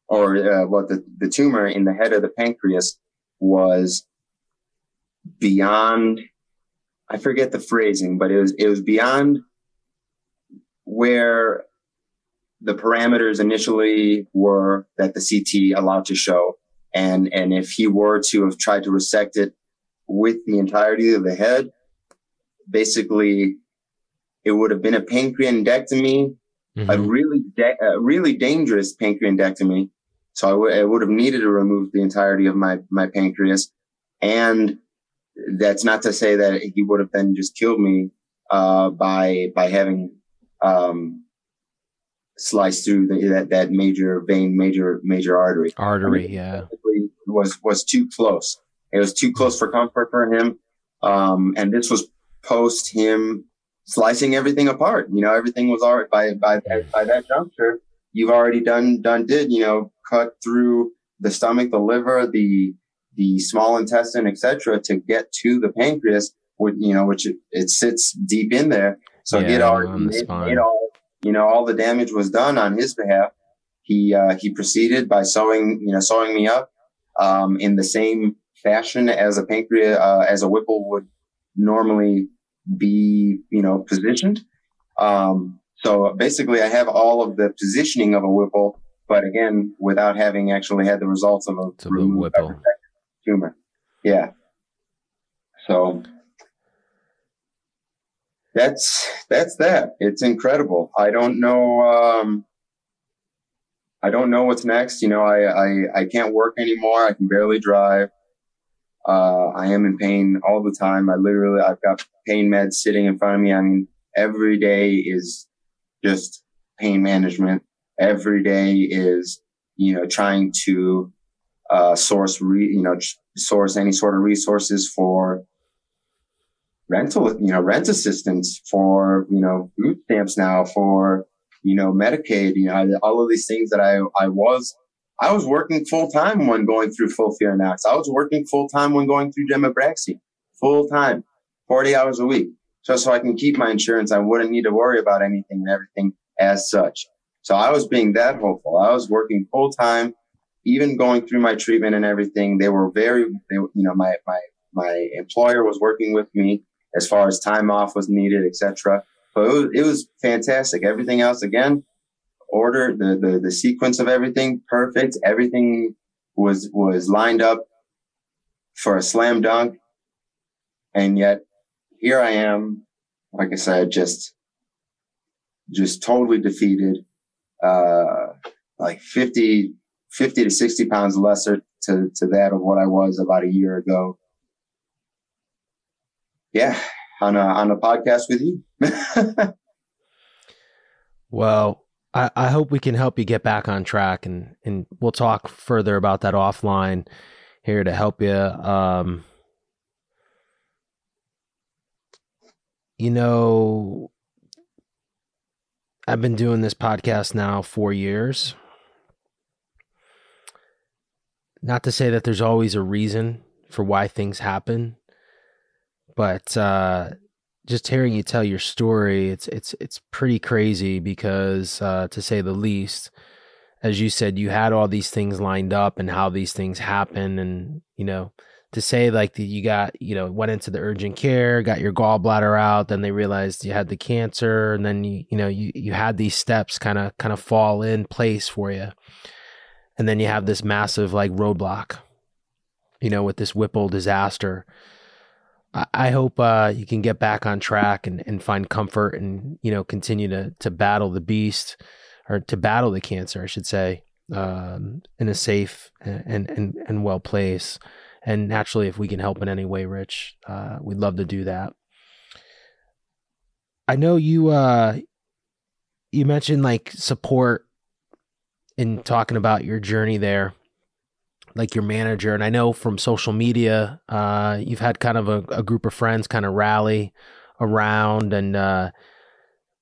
or, uh, what well, the, the tumor in the head of the pancreas was beyond I forget the phrasing, but it was, it was beyond where the parameters initially were that the C T allowed to show. And, and if he were to have tried to resect it with the entirety of the head, basically it would have been a pancreaticectomy, mm-hmm. a really, da- a really dangerous pancreaticectomy. So I, w- I would have needed to remove the entirety of my, my pancreas. And that's not to say that he would have then just killed me, uh, by, by having, um, sliced through the, that, that major vein, major, major artery. Artery. I mean, yeah. Was, was too close. It was too close for comfort for him. Um, and this was post him slicing everything apart. You know, everything was already by, by, by that juncture. You've already done, done, did, you know, cut through the stomach, the liver, the, the small intestine, et cetera, to get to the pancreas, with, you know, which it, it sits deep in there. So yeah, it already, it, it all, you know, all the damage was done on his behalf. He, uh, he proceeded by sewing, you know, sewing me up, um, in the same fashion as a pancreas, uh, as a Whipple would normally be, you know, positioned. Um, so basically I have all of the positioning of a Whipple, but again, without having actually had the results of a, a Whipple. Tumor. Yeah. So that's, that's that. It's incredible. I don't know. Um, I don't know what's next. You know, I, I, I can't work anymore. I can barely drive. Uh, I am in pain all the time. I literally, I've got pain meds sitting in front of me. I mean, every day is just pain management. Every day is, you know, trying to, uh, source, re, you know, ch- source any sort of resources for rental, you know, rent assistance, for, you know, food stamps now, for, you know, Medicaid, you know, all of these things that I, I was, I was working full time when going through FOLFIRINOX. I was working full time when going through Gemma Braxton, full time, forty hours a week. So, so I can keep my insurance. I wouldn't need to worry about anything and everything as such. So I was being that hopeful. I was working full time. Even going through my treatment and everything, they were very, they, you know, my, my, my employer was working with me as far as time off was needed, et cetera. But it was, it was fantastic. Everything else, again, order, the, the, the sequence of everything, perfect. Everything was, was lined up for a slam dunk. And yet here I am, like I said, just, just totally defeated, uh, like fifty, fifty to sixty pounds lesser to, to that of what I was about a year ago. Yeah. On a, on a podcast with you. Well, I, I hope we can help you get back on track, and, and we'll talk further about that offline here to help you. Um, you know, I've been doing this podcast now four years. Not to say that there's always a reason for why things happen, but uh, just hearing you tell your story, it's it's it's pretty crazy because, uh, to say the least, as you said, you had all these things lined up and how these things happen, and you know, to say like that you got you know went into the urgent care, got your gallbladder out, then they realized you had the cancer, and then you you know you you had these steps kind of kind of fall in place for you. And then you have this massive like roadblock, you know, with this Whipple disaster. I, I hope uh, you can get back on track and, and find comfort and, you know, continue to to battle the beast, or to battle the cancer, I should say, um, in a safe and, and, and well place. And naturally, if we can help in any way, Rich, uh, we'd love to do that. I know you, uh, you mentioned like support in talking about your journey there, like your manager. And I know from social media, uh, you've had kind of a, a group of friends kind of rally around. And uh,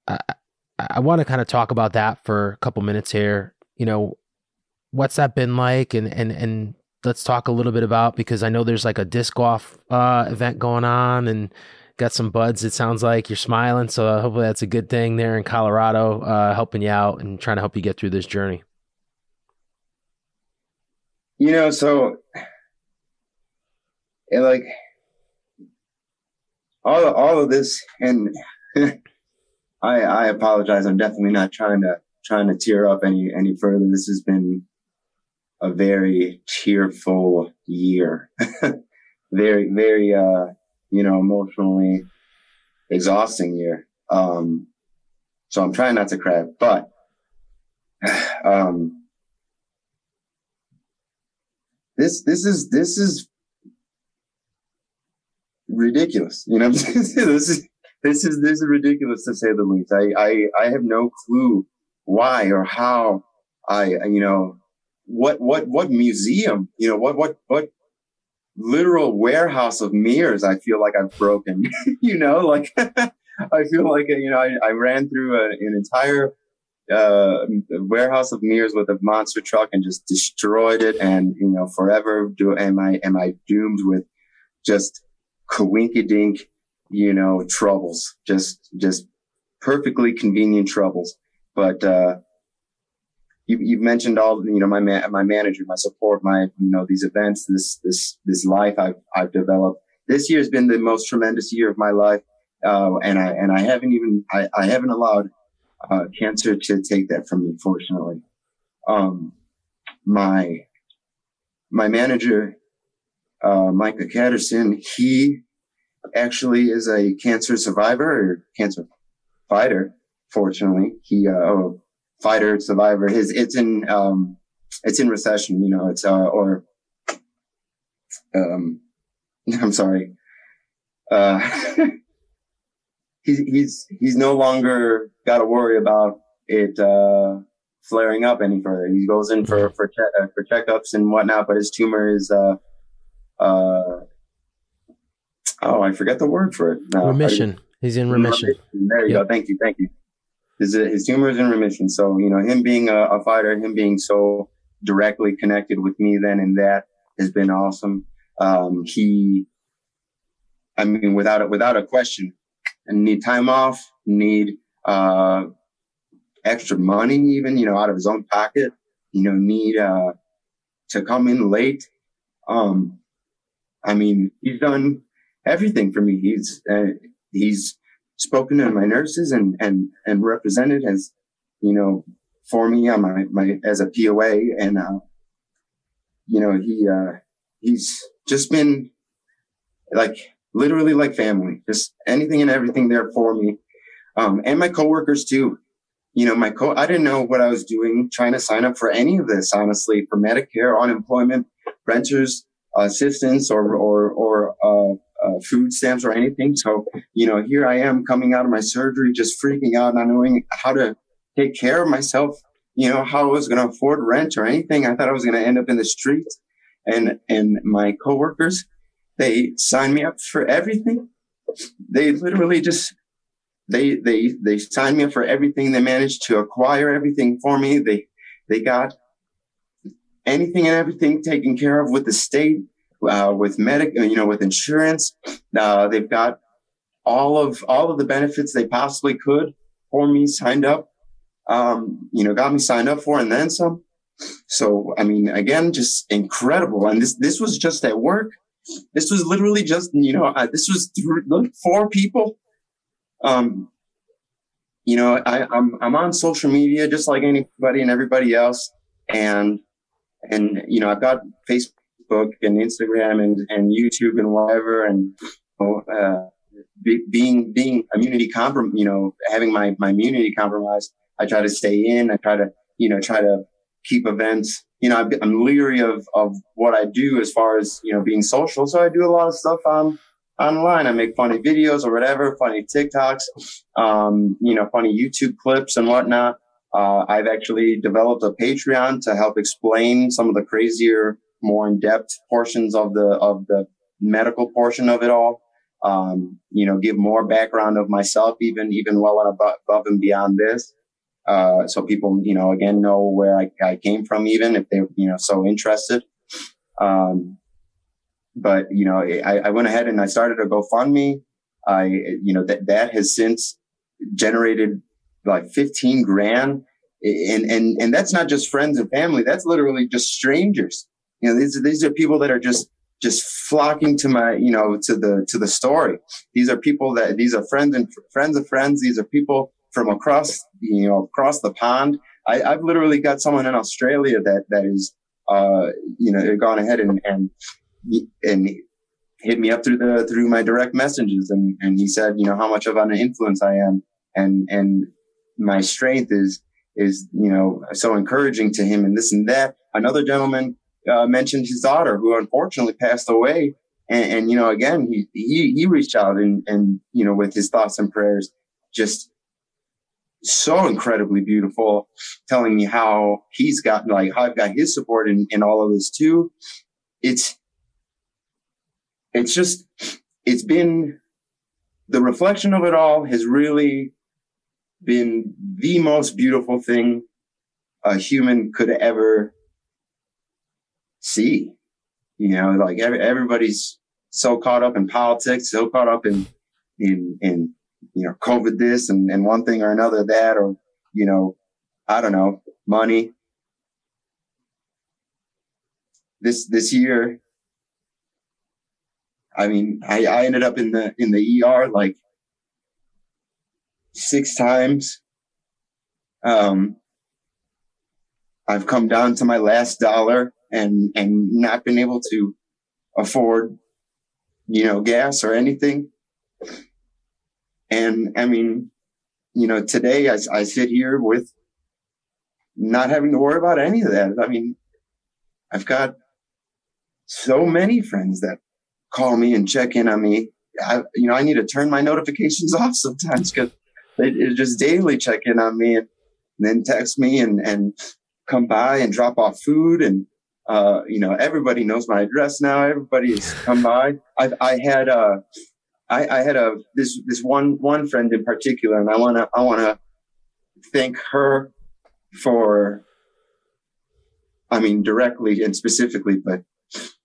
I, I want to kind of talk about that for a couple minutes here. You know, what's that been like? And, and, and let's talk a little bit about, because I know there's like a disc golf uh, event going on, and got some buds. It sounds like you're smiling. So hopefully that's a good thing there in Colorado, uh, helping you out and trying to help you get through this journey. You know, so it, like all all of this, and I I apologize. I'm definitely not trying to trying to tear up any any further. This has been a very tearful year, very very uh you know emotionally exhausting year. Um, so I'm trying not to cry, but um, this this is this is. ridiculous, you know. this is this is this is ridiculous, to say the least. I, I I have no clue why or how I you know what what what museum you know what what what literal warehouse of mirrors I feel like I've broken. you know, like I feel like you know I, I ran through a, an entire uh, warehouse of mirrors with a monster truck and just destroyed it, and you know forever do am I am I doomed with just coinkydink, you know, troubles, just, just perfectly convenient troubles. But, uh, you, you've mentioned all, you know, my, ma- my manager, my support, my, you know, these events, this, this, this life I've, I've developed. This year has been the most tremendous year of my life. Uh, and I, and I haven't even, I, I haven't allowed, uh, cancer to take that from me, fortunately. Um, my, my manager, Uh, Micah Katterson, he actually is a cancer survivor or cancer fighter. Fortunately, he, uh, oh, fighter survivor. His, it's in, um, it's in recession, you know, it's, uh, or, um, I'm sorry. Uh, he's, he's, he's no longer got to worry about it, uh, flaring up any further. He goes in for, for, che- for checkups and whatnot, but his tumor is, uh, Uh, oh, I forget the word for it. No, remission. He's in remission. remission. There you yep. go. Thank you. Thank you. His, his tumor is in remission. So, you know, him being a, a fighter, him being so directly connected with me then and that has been awesome. Um, he, I mean, without it, without a question, I need time off, need, uh, extra money even, you know, out of his own pocket, you know, need, uh, to come in late. Um, I mean, he's done everything for me. He's, uh, he's spoken to my nurses and, and, and represented as, you know, for me on my, my, as a P O A. And, uh, you know, he, uh, he's just been like literally like family, just anything and everything there for me. Um, and my coworkers too, you know, my co, I didn't know what I was doing trying to sign up for any of this, honestly, for Medicare, unemployment, renters, assistance or, or, or, uh, uh, food stamps or anything. So, you know, here I am coming out of my surgery, just freaking out, not knowing how to take care of myself, you know, how I was going to afford rent or anything. I thought I was going to end up in the streets, and, and my coworkers, they signed me up for everything. They literally just, they, they, they signed me up for everything. They managed to acquire everything for me. They, they got anything and everything taken care of with the state, uh, with medic, you know, with insurance. Uh, they've got all of, all of the benefits they possibly could for me signed up, um, you know, got me signed up for and then some. So, I mean, again, just incredible. And this, this was just at work. This was literally just, you know, uh, this was th- four people. Um, you know, I, I'm, I'm on social media just like anybody and everybody else. And, And, you know, I've got Facebook and Instagram and, and YouTube and whatever. And, uh, be, being, being immunity comprom, you know, having my, my immunity compromised, I try to stay in. I try to, you know, try to keep events, you know, I'm leery of, of what I do as far as, you know, being social. So I do a lot of stuff on online. I make funny videos or whatever, funny TikToks, um, you know, funny YouTube clips and whatnot. Uh, I've actually developed a Patreon to help explain some of the crazier, more in-depth portions of the, of the medical portion of it all. Um, you know, give more background of myself, even, even well and above, above and beyond this. Uh, so people, you know, again, know where I, I came from, even if they're, you know, so interested. Um, but, you know, I, I went ahead and I started a GoFundMe. I, you know, that, that has since generated like fifteen grand. And, and, and that's not just friends and family. That's literally just strangers. You know, these, these are people that are just just flocking to my, you know, to the, to the story. These are people that, these are friends and friends of friends. These are people from across, you know, across the pond. I, I've literally got someone in Australia that, that is, uh, you know, gone ahead and, and, and hit me up through the, through my direct messages. And, and he said, you know, how much of an influence I am. And, and my strength is, is, you know, so encouraging to him and this and that. Another gentleman, uh, mentioned his daughter who unfortunately passed away. And, and, you know, again, he, he, he reached out and, and, you know, with his thoughts and prayers, just so incredibly beautiful, telling me how he's gotten, like, how I've got his support in, in all of this too. It's, it's just, it's been, the reflection of it all has really been the most beautiful thing a human could ever see. You know, like every, everybody's so caught up in politics, so caught up in, in, in, you know, COVID this and, and one thing or another that, or, you know, I don't know, money. This, this year, I mean, I, I ended up in the, in the E R like six times. Um, I've come down to my last dollar and, and not been able to afford, you know, gas or anything. And I mean, you know, today I, I sit here with not having to worry about any of that. I mean, I've got so many friends that call me and check in on me. I, you know, I need to turn my notifications off sometimes because they, they just daily check in on me and, and then text me and, and come by and drop off food. And, uh, you know, everybody knows my address now. Everybody's come by. I've, I had, uh, I, I had a, this, this one, one friend in particular, and I want to, I want to thank her for, I mean, directly and specifically, but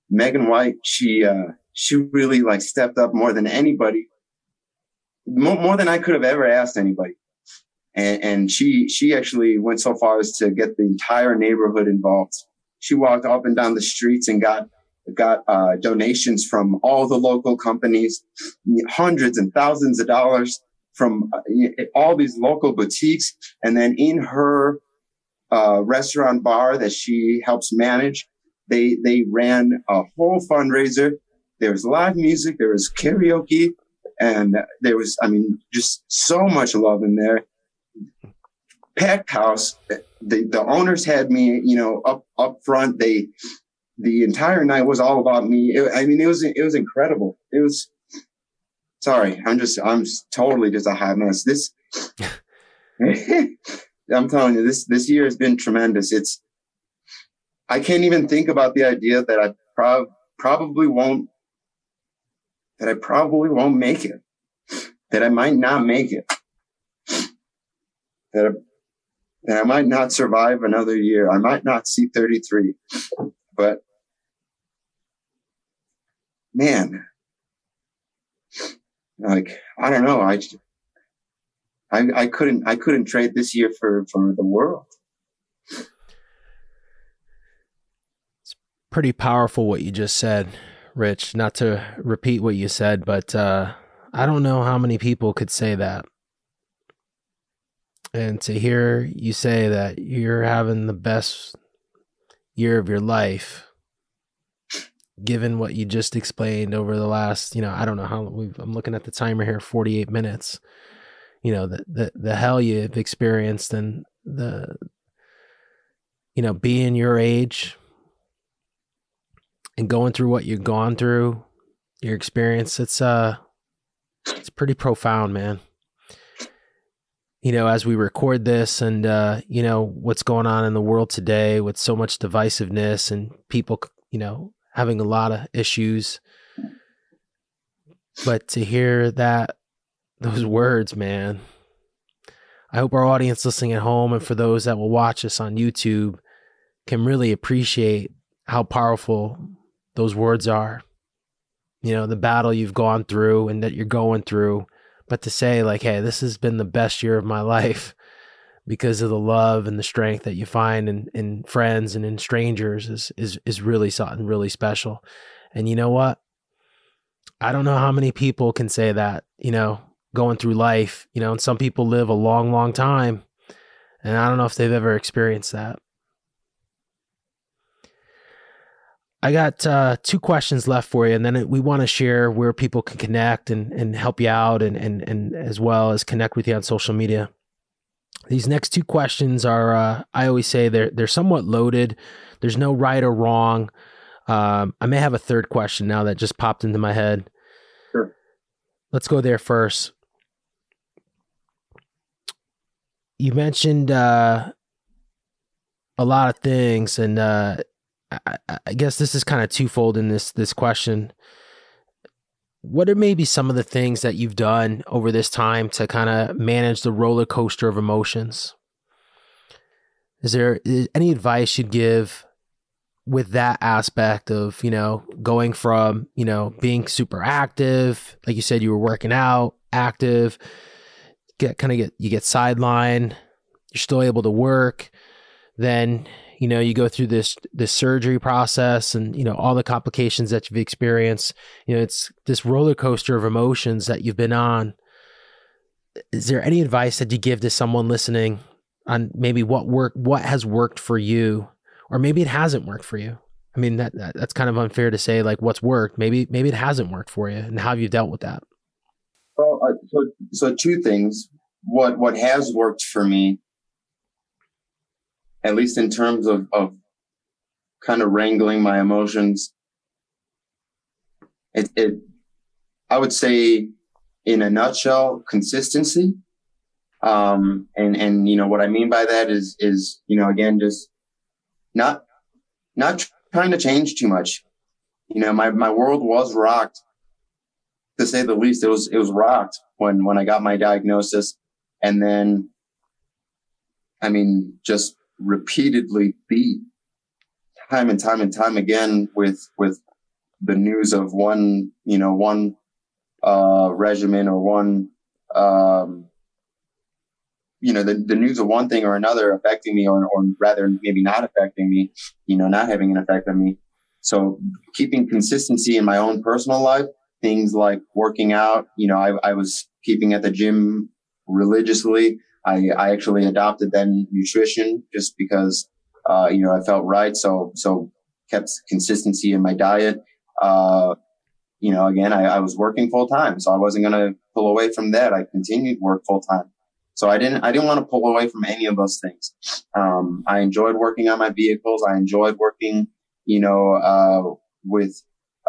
Megan White, she, uh, she really like stepped up more than anybody, more, more than I could have ever asked anybody. And, and she, she actually went so far as to get the entire neighborhood involved. She walked up and down the streets and got, got, uh, donations from all the local companies, hundreds and thousands of dollars from uh, all these local boutiques. And then in her, uh, restaurant bar that she helps manage, they, they ran a whole fundraiser. There was live music. There was karaoke. And there was, I mean, just so much love in there. Packed house. The, the owners had me, you know, up, up front. They, the entire night was all about me. It, I mean, it was, it was incredible. It was, sorry. I'm just, I'm totally just a hot mess. This, I'm telling you, this, this year has been tremendous. It's, I can't even think about the idea that I prob, probably won't, that I probably won't make it, that I might not make it, that I, that I might not survive another year. I might not see thirty-three, but man, like, I don't know. I, I, I couldn't, I couldn't trade this year for, for the world. It's pretty powerful what you just said, Rich, not to repeat what you said, but uh, I don't know how many people could say that. And to hear you say that you're having the best year of your life, given what you just explained over the last, you know, I don't know how we've, I'm looking at the timer here, forty-eight minutes, you know, the, the, the hell you've experienced and the, you know, being your age and going through what you've gone through, your experience, it's, uh, it's pretty profound, man. You know, as we record this and, uh, you know, what's going on in the world today with so much divisiveness and people, you know, having a lot of issues. But to hear that, those words, man, I hope our audience listening at home and for those that will watch us on YouTube can really appreciate how powerful those words are. You know, the battle you've gone through and that you're going through. But to say like, hey, this has been the best year of my life because of the love and the strength that you find in, in friends and in strangers is, is, is really something really special. And you know what? I don't know how many people can say that, you know, going through life, you know, and some people live a long, long time. And I don't know if they've ever experienced that. I got uh, two questions left for you, and then we want to share where people can connect and, and help you out, and, and, and as well as connect with you on social media. These next two questions are, uh, I always say they're, they're somewhat loaded. There's no right or wrong. Um, I may have a third question now that just popped into my head. Sure. Let's go there first. You mentioned uh, a lot of things, and uh, I, I guess this is kind of twofold in this this question. What are maybe some of the things that you've done over this time to kind of manage the roller coaster of emotions? Is there is any advice you'd give with that aspect of, you know, going from, you know, being super active, like you said, you were working out, active, get kind of get you get sidelined, you're still able to work, then you know you go through this this surgery process, and you know all the complications that you've experienced. You know, it's this roller coaster of emotions that you've been on. Is there any advice that you give to someone listening on maybe what work what has worked for you, or maybe it hasn't worked for you? I mean, that, that that's kind of unfair to say like what's worked. Maybe maybe it hasn't worked for you, and how have you dealt with that? Well, uh, so, so two things. What what has worked for me, at least in terms of, of kind of wrangling my emotions, it, it I would say, in a nutshell, consistency. Um, and and you know what I mean by that is is you know again just not not trying to change too much. You know, my my world was rocked. To say the least, it was it was rocked when when I got my diagnosis, and then, I mean, just repeatedly beat time and time and time again with with the news of one you know one uh, regimen or one um, you know the, the news of one thing or another affecting me, or or rather maybe not affecting me, you know, not having an effect on me. So keeping consistency in my own personal life. Things like working out, you know, I, I was keeping at the gym religiously. I, I actually adopted then nutrition just because, uh, you know, I felt right. So, so kept consistency in my diet. Uh, you know, again, I, I was working full time, so I wasn't going to pull away from that. I continued work full time. So I didn't, I didn't want to pull away from any of those things. Um, I enjoyed working on my vehicles. I enjoyed working, you know, uh, with,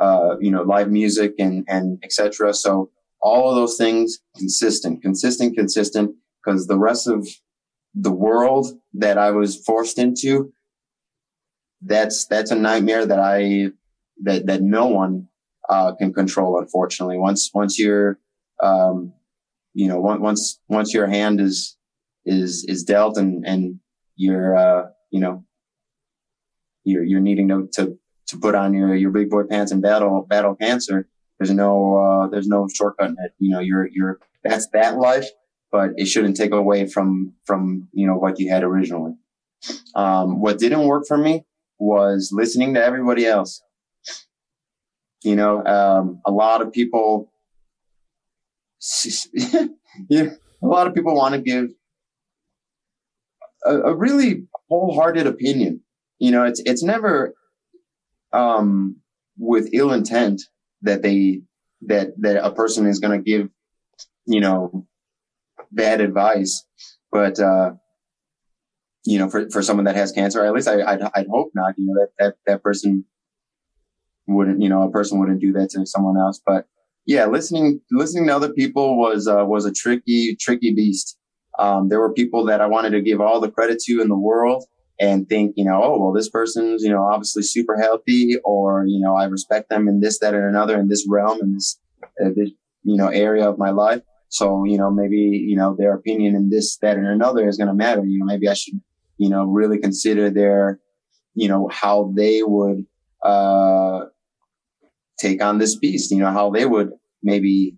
Uh, you know, live music and, and et cetera. So all of those things, consistent, consistent, consistent, because the rest of the world that I was forced into, that's, that's a nightmare that I, that, that no one, uh, can control. Unfortunately, once, once you're, um, you know, once, once your hand is, is, is dealt and, and you're, uh, you know, you're, you're needing to, to to put on your, your big boy pants and battle, battle cancer. There's no, uh, there's no shortcut in it. You know, you're, you're, that's that life, but it shouldn't take away from, from, you know, what you had originally. Um, what didn't work for me was listening to everybody else. You know, um, a lot of people, yeah, a lot of people want to give a, a really wholehearted opinion. You know, it's, it's never, um, with ill intent that they, that, that a person is going to give, you know, bad advice. But, uh, you know, for, for someone that has cancer, at least I, I'd, I'd hope not, you know, that, that, that person wouldn't, you know, a person wouldn't do that to someone else. But yeah, listening, listening to other people was, uh, was a tricky, tricky beast. Um, there were people that I wanted to give all the credit to in the world. And think, you know, oh, well, this person's, you know, obviously super healthy, or, you know, I respect them in this, that, or another, in this realm, in this, uh, this, you know, area of my life. So, you know, maybe, you know, their opinion in this, that, or another is going to matter. You know, maybe I should, you know, really consider their, you know, how they would, uh, take on this beast, you know, how they would maybe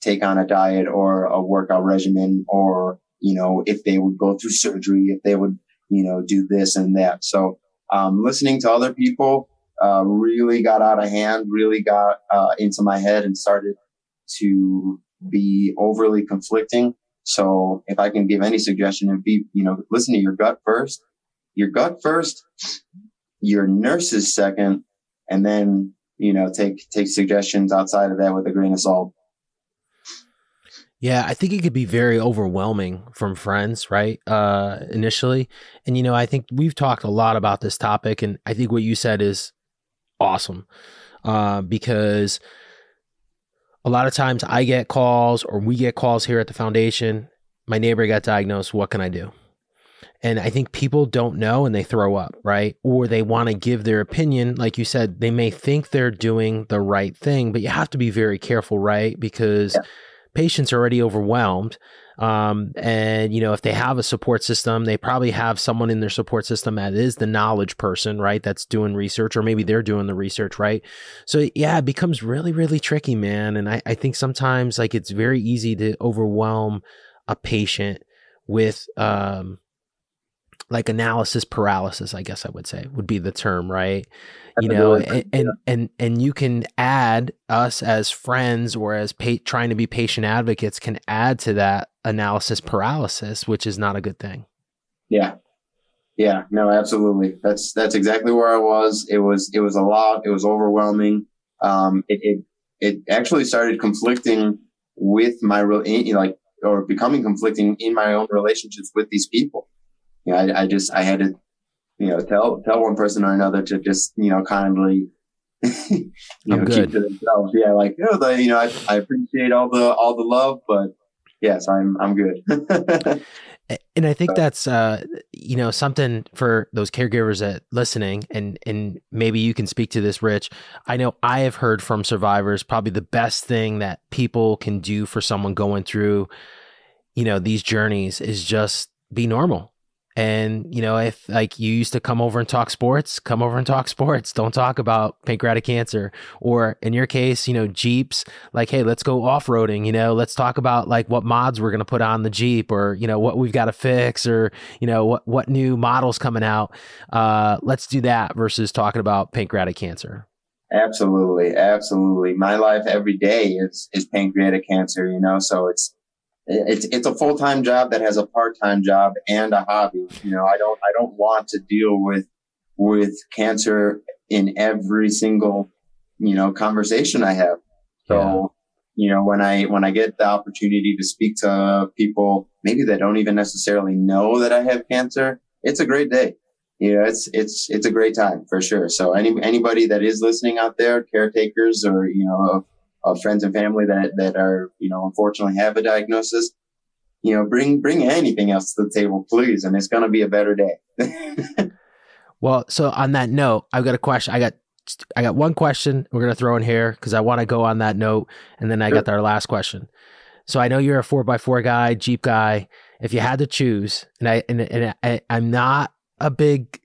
take on a diet or a workout regimen, or, you know, if they would go through surgery, if they would, you know, do this and that. So, um, listening to other people, uh, really got out of hand, really got uh, into my head and started to be overly conflicting. So if I can give any suggestion, and be, you know, listen to your gut first, your gut first, your nurses second, and then, you know, take, take suggestions outside of that with a grain of salt. Yeah, I think it could be very overwhelming from friends, right? Uh, initially. And, you know, I think we've talked a lot about this topic, and I think what you said is awesome, uh, because a lot of times I get calls, or we get calls here at the foundation. My neighbor got diagnosed. What can I do? And I think people don't know and they throw up, right? Or they want to give their opinion. Like you said, they may think they're doing the right thing, but you have to be very careful, right? Because yeah. Patients are already overwhelmed. Um, and, you know, if they have a support system, they probably have someone in their support system that is the knowledge person, right? That's doing research, or maybe they're doing the research, right? So yeah, it becomes really, really tricky, man. And I, I think sometimes, like, it's very easy to overwhelm a patient with, um, like, analysis paralysis, I guess I would say would be the term, right? You know, and, and, and, and you can add us as friends, or as pa- trying to be patient advocates, can add to that analysis paralysis, which is not a good thing. Yeah. Yeah, no, absolutely. That's, that's exactly where I was. It was, it was a lot. It was overwhelming. Um, it, it, it actually started conflicting with my real, you know, like, or becoming conflicting in my own relationships with these people. You know, I, I just, I had to, you know, tell, tell one person or another to just, you know, kindly, you know, keep to themselves. Yeah. Like, you know, the, you know, I, I appreciate all the, all the love, but yes, I'm, I'm good. And I think so. That's, uh, you know, something for those caregivers that listening, and, and maybe you can speak to this, Rich. I know I have heard from survivors, probably the best thing that people can do for someone going through, you know, these journeys is just be normal. And, you know, if, like, you used to come over and talk sports, come over and talk sports. Don't talk about pancreatic cancer, or in your case, you know, Jeeps, like, hey, let's go off-roading, you know, let's talk about, like, what mods we're going to put on the Jeep, or, you know, what we've got to fix, or, you know, what, what new models coming out. Uh, let's do that versus talking about pancreatic cancer. Absolutely. Absolutely. My life every day is, is pancreatic cancer, you know, so it's, It's it's a full-time job that has a part-time job and a hobby. You know, I don't I don't want to deal with with cancer in every single, you know, conversation I have. So, yeah. You know, when I when I get the opportunity to speak to people maybe that don't even necessarily know that I have cancer, it's a great day. You know, it's it's it's a great time for sure. So any anybody that is listening out there, caretakers, or, you know, of friends and family that, that are, you know, unfortunately have a diagnosis, you know, bring, bring anything else to the table, please. And it's going to be a better day. Well, so on that note, I've got a question. I got, I got one question we're going to throw in here, 'cause I want to go on that note. And then I sure. got our last question. So I know you're a four by four guy, Jeep guy. If you had to choose, and I, and, and I, I'm not a big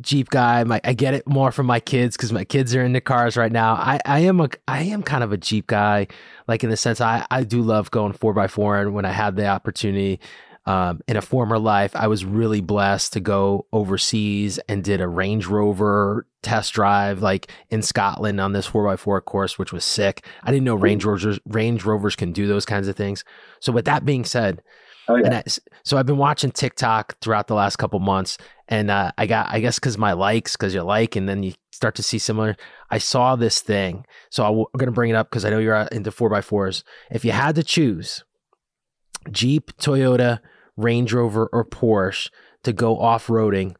Jeep guy. My, I get it more from my kids, because my kids are into cars right now. I, I am a I am kind of a Jeep guy, like, in the sense I, I do love going four by four. And when I had the opportunity, um, in a former life, I was really blessed to go overseas and did a Range Rover test drive, like, in Scotland on this four by four course, which was sick. I didn't know Range Rovers Range Rovers can do those kinds of things. So with that being said, oh, yeah. and I, so I've been watching TikTok throughout the last couple months, and uh, I got, I guess, because my likes, because you like, and then you start to see similar. I saw this thing, so I'm going to bring it up because I know you're into four by fours. If you had to choose Jeep, Toyota, Range Rover, or Porsche to go off roading,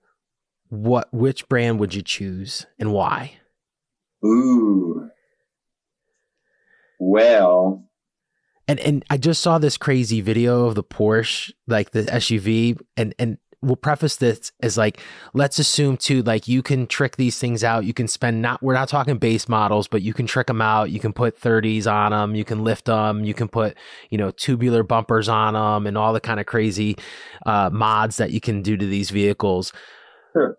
what which brand would you choose and why? Ooh, well. And and I just saw this crazy video of the Porsche, like the S U V, and and we'll preface this as, like, let's assume too, like, you can trick these things out. You can spend not we're not talking base models, but you can trick them out. You can put thirties on them, you can lift them, you can put, you know, tubular bumpers on them, and all the kind of crazy uh, mods that you can do to these vehicles. Sure.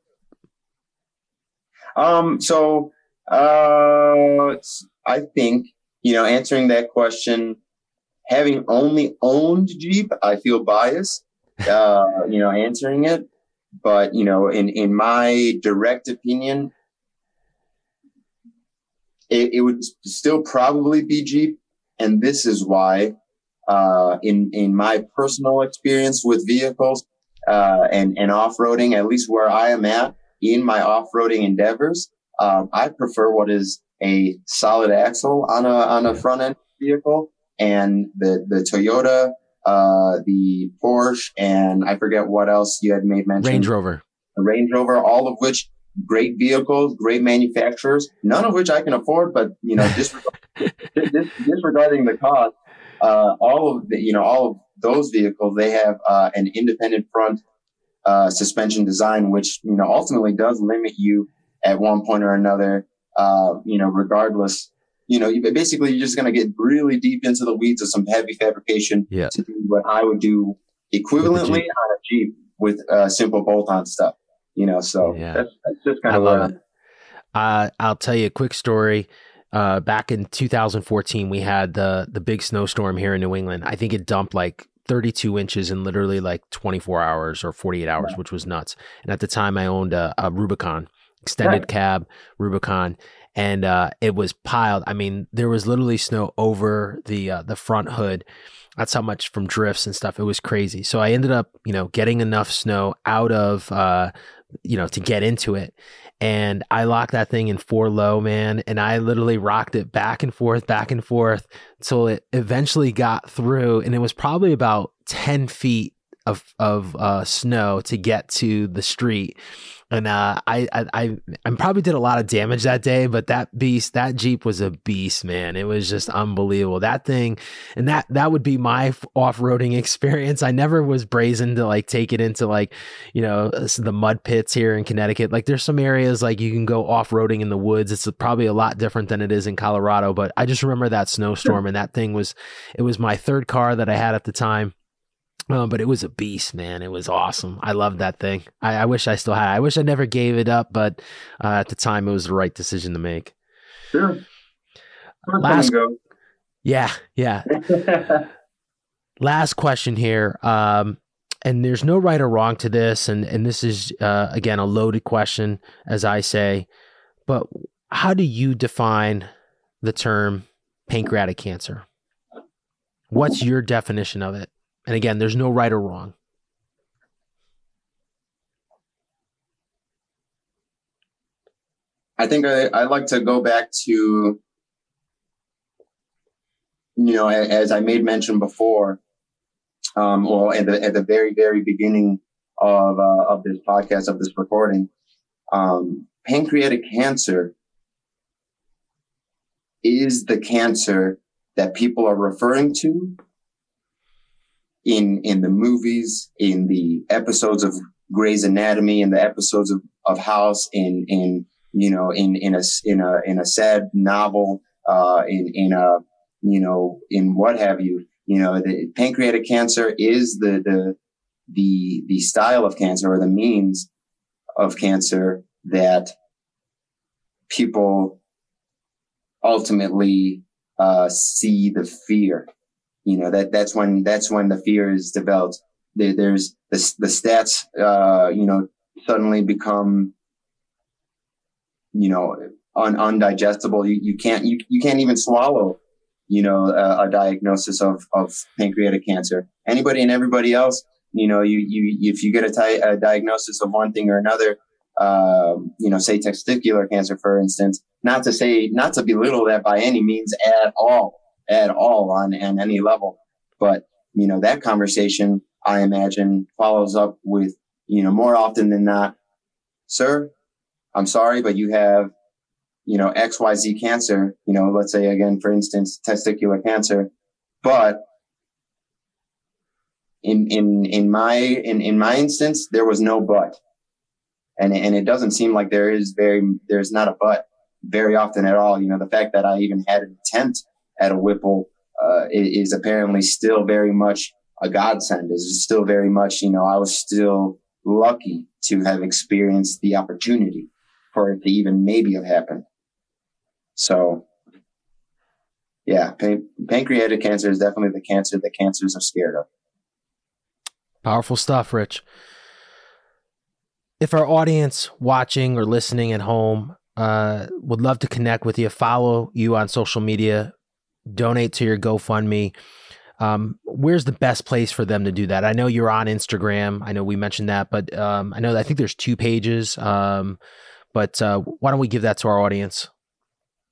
Um. So, uh, it's, I think, you know, answering that question. Having only owned Jeep, I feel biased, uh, you know, answering it. But, you know, in, in my direct opinion, it, it would still probably be Jeep. And this is why, uh, in, in my personal experience with vehicles, uh, and, and off-roading, at least where I am at in my off-roading endeavors, um, I prefer what is a solid axle on a, on a front end vehicle, and the, the Toyota, uh, the Porsche, and I forget what else you had made mention. Range Rover. The Range Rover, all of which great vehicles, great manufacturers, none of which I can afford, but, you know, disregard, dis- disregarding the cost, uh, all of the, you know, all of those vehicles, they have, uh, an independent front, uh, suspension design, which, you know, ultimately does limit you at one point or another, uh, you know, regardless, you know, you, basically you're just going to get really deep into the weeds of some heavy fabrication yeah. to do what I would do equivalently on a Jeep with uh, simple bolt-on stuff. You know, so yeah. that's, that's just kind of love it. Uh, I'll tell you a quick story. Uh, back in two thousand fourteen, we had the the big snowstorm here in New England. I think it dumped like thirty-two inches in literally like twenty-four hours or forty-eight hours, yeah. which was nuts. And at the time, I owned a, a Rubicon, extended right. cab Rubicon, and uh, it was piled. I mean, there was literally snow over the uh, the front hood. That's how much from drifts and stuff. It was crazy. So I ended up, you know, getting enough snow out of, uh, you know, to get into it. And I locked that thing in four low, man. And I literally rocked it back and forth, back and forth till it eventually got through. And it was probably about ten feet of, of, uh, snow to get to the street. And, uh, I, I, I, I probably did a lot of damage that day, but that beast, that Jeep was a beast, man. It was just unbelievable. That thing. And that, that would be my off-roading experience. I never was brazen to like take it into like, you know, the mud pits here in Connecticut. Like there's some areas like you can go off-roading in the woods. It's probably a lot different than it is in Colorado, but I just remember that snowstorm and that thing was, it was my third car that I had at the time. Um, but it was a beast, man. It was awesome. I loved that thing. I, I wish I still had it. I wish I never gave it up, but uh, at the time, it was the right decision to make. Sure. First Last, go. Yeah, yeah. Last question here, um, and there's no right or wrong to this, and, and this is, uh, again, a loaded question, as I say, but how do you define the term pancreatic cancer? What's your definition of it? And again, there's no right or wrong. I think I, I like to go back to, you know, as I made mention before, um, well, at the at the very, very beginning of uh, of this podcast, of this recording, um, pancreatic cancer is the cancer that people are referring to in, in the movies, in the episodes of Grey's Anatomy, in the episodes of, of House, in, in, you know, in, in a, in a, in a sad novel, uh, in, in a, you know, in what have you, you know, the pancreatic cancer is the, the, the, the style of cancer or the means of cancer that people ultimately, uh, see the fear. You know, that, that's when, that's when the fear is developed. There, there's the, the stats, uh, you know, suddenly become, you know, un, undigestible. You, you can't, you, you can't even swallow, you know, a, a diagnosis of, of pancreatic cancer. Anybody and everybody else, you know, you, you, if you get a, ti- a diagnosis of one thing or another, uh, you know, say testicular cancer, for instance, not to say, not to belittle that by any means at all. at all on, on any level. But, you know, that conversation, I imagine, follows up with, you know, more often than not, sir, I'm sorry, but you have, you know, X Y Z cancer, you know, let's say again, for instance, testicular cancer. But in, in, in my, in, in my instance, there was no but. And, and it doesn't seem like there is very, there's not a but very often at all. You know, the fact that I even had an attempt at a Whipple, uh, is apparently still very much a godsend. Is still very much, you know, I was still lucky to have experienced the opportunity for it to even maybe have happened. So yeah, pan- pancreatic cancer is definitely the cancer that cancers are scared of. Powerful stuff, Rich. If our audience watching or listening at home Uh, would love to connect with you, follow you on social media, donate to your GoFundMe. Um, where's the best place for them to do that? I know you're on Instagram. I know we mentioned that, but um, I know I think there's two pages. Um, but uh, why don't we give that to our audience?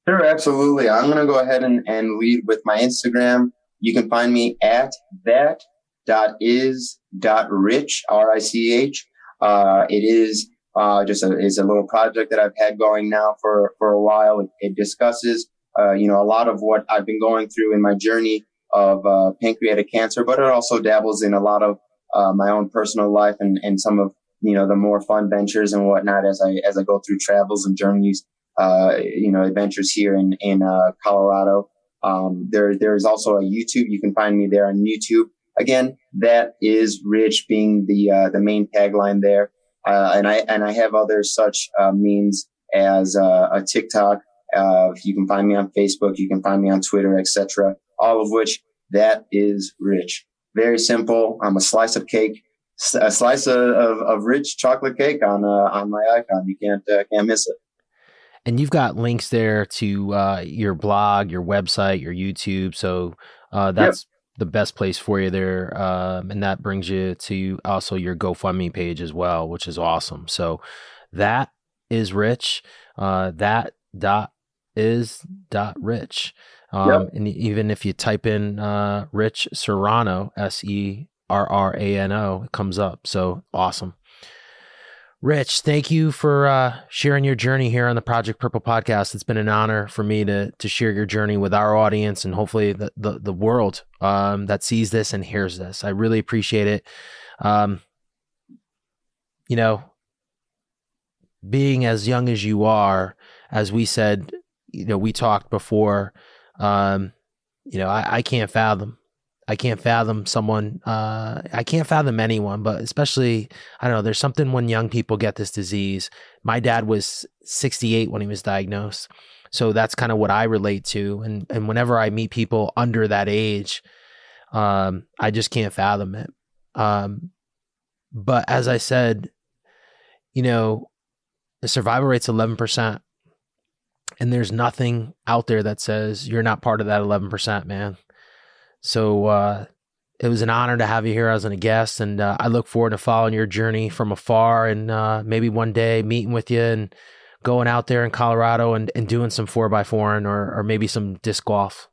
Sure, absolutely. I'm going to go ahead and, and lead with my Instagram. You can find me at that dot is dot rich, R I C H. Uh, it is uh, just a, it's a little project that I've had going now for, for a while. It, it discusses, uh, you know, a lot of what I've been going through in my journey of uh, pancreatic cancer, but it also dabbles in a lot of uh, my own personal life and, and some of, you know, the more fun ventures and whatnot as I as I go through travels and journeys, uh, you know, adventures here in, in uh, Colorado. Um, there there is also a YouTube. You can find me there on YouTube. Again, that is Rich being the uh, the main tagline there. Uh, and I and I have other such uh, means as uh, a TikTok. Uh, you can find me on Facebook. You can find me on Twitter, et cetera. All of which, that is Rich. Very simple. I'm a slice of cake, a slice of, of, of rich chocolate cake on uh, on my icon. You can't uh, can't miss it. And you've got links there to uh, your blog, your website, your YouTube. So uh, that's yep. the best place for you there. Um, and that brings you to also your GoFundMe page as well, which is awesome. So that is Rich. Uh, that dot is dot Rich. Um, yep. And even if you type in uh, Rich Serrano, S E R R A N O, it comes up. So awesome. Rich, thank you for uh, sharing your journey here on the Project Purple podcast. It's been an honor for me to to share your journey with our audience and hopefully the the, the world um, that sees this and hears this. I really appreciate it. Um, you know, being as young as you are, as we said, you know, we talked before. Um, you know, I, I can't fathom. I can't fathom someone, uh, I can't fathom anyone, but especially, I don't know, there's something when young people get this disease. My dad was sixty-eight when he was diagnosed. So that's kind of what I relate to. And and whenever I meet people under that age, um, I just can't fathom it. Um, but as I said, you know, the survival rate's eleven percent. And there's nothing out there that says you're not part of that eleven percent, man. So uh, it was an honor to have you here as a guest, and uh, I look forward to following your journey from afar and uh, maybe one day meeting with you and going out there in Colorado and, and doing some four by four or or maybe some disc golf.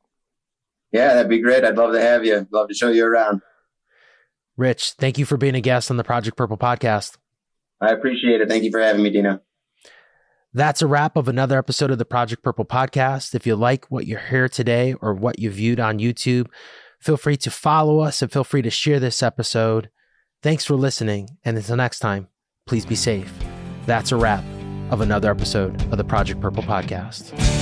Yeah, that'd be great. I'd love to have you. Love to show you around. Rich, thank you for being a guest on the Project Purple podcast. I appreciate it. Thank you for having me, Dino. That's a wrap of another episode of the Project Purple podcast. If you like what you hear today or what you viewed on YouTube, feel free to follow us and feel free to share this episode. Thanks for listening. And until next time, please be safe. That's a wrap of another episode of the Project Purple podcast.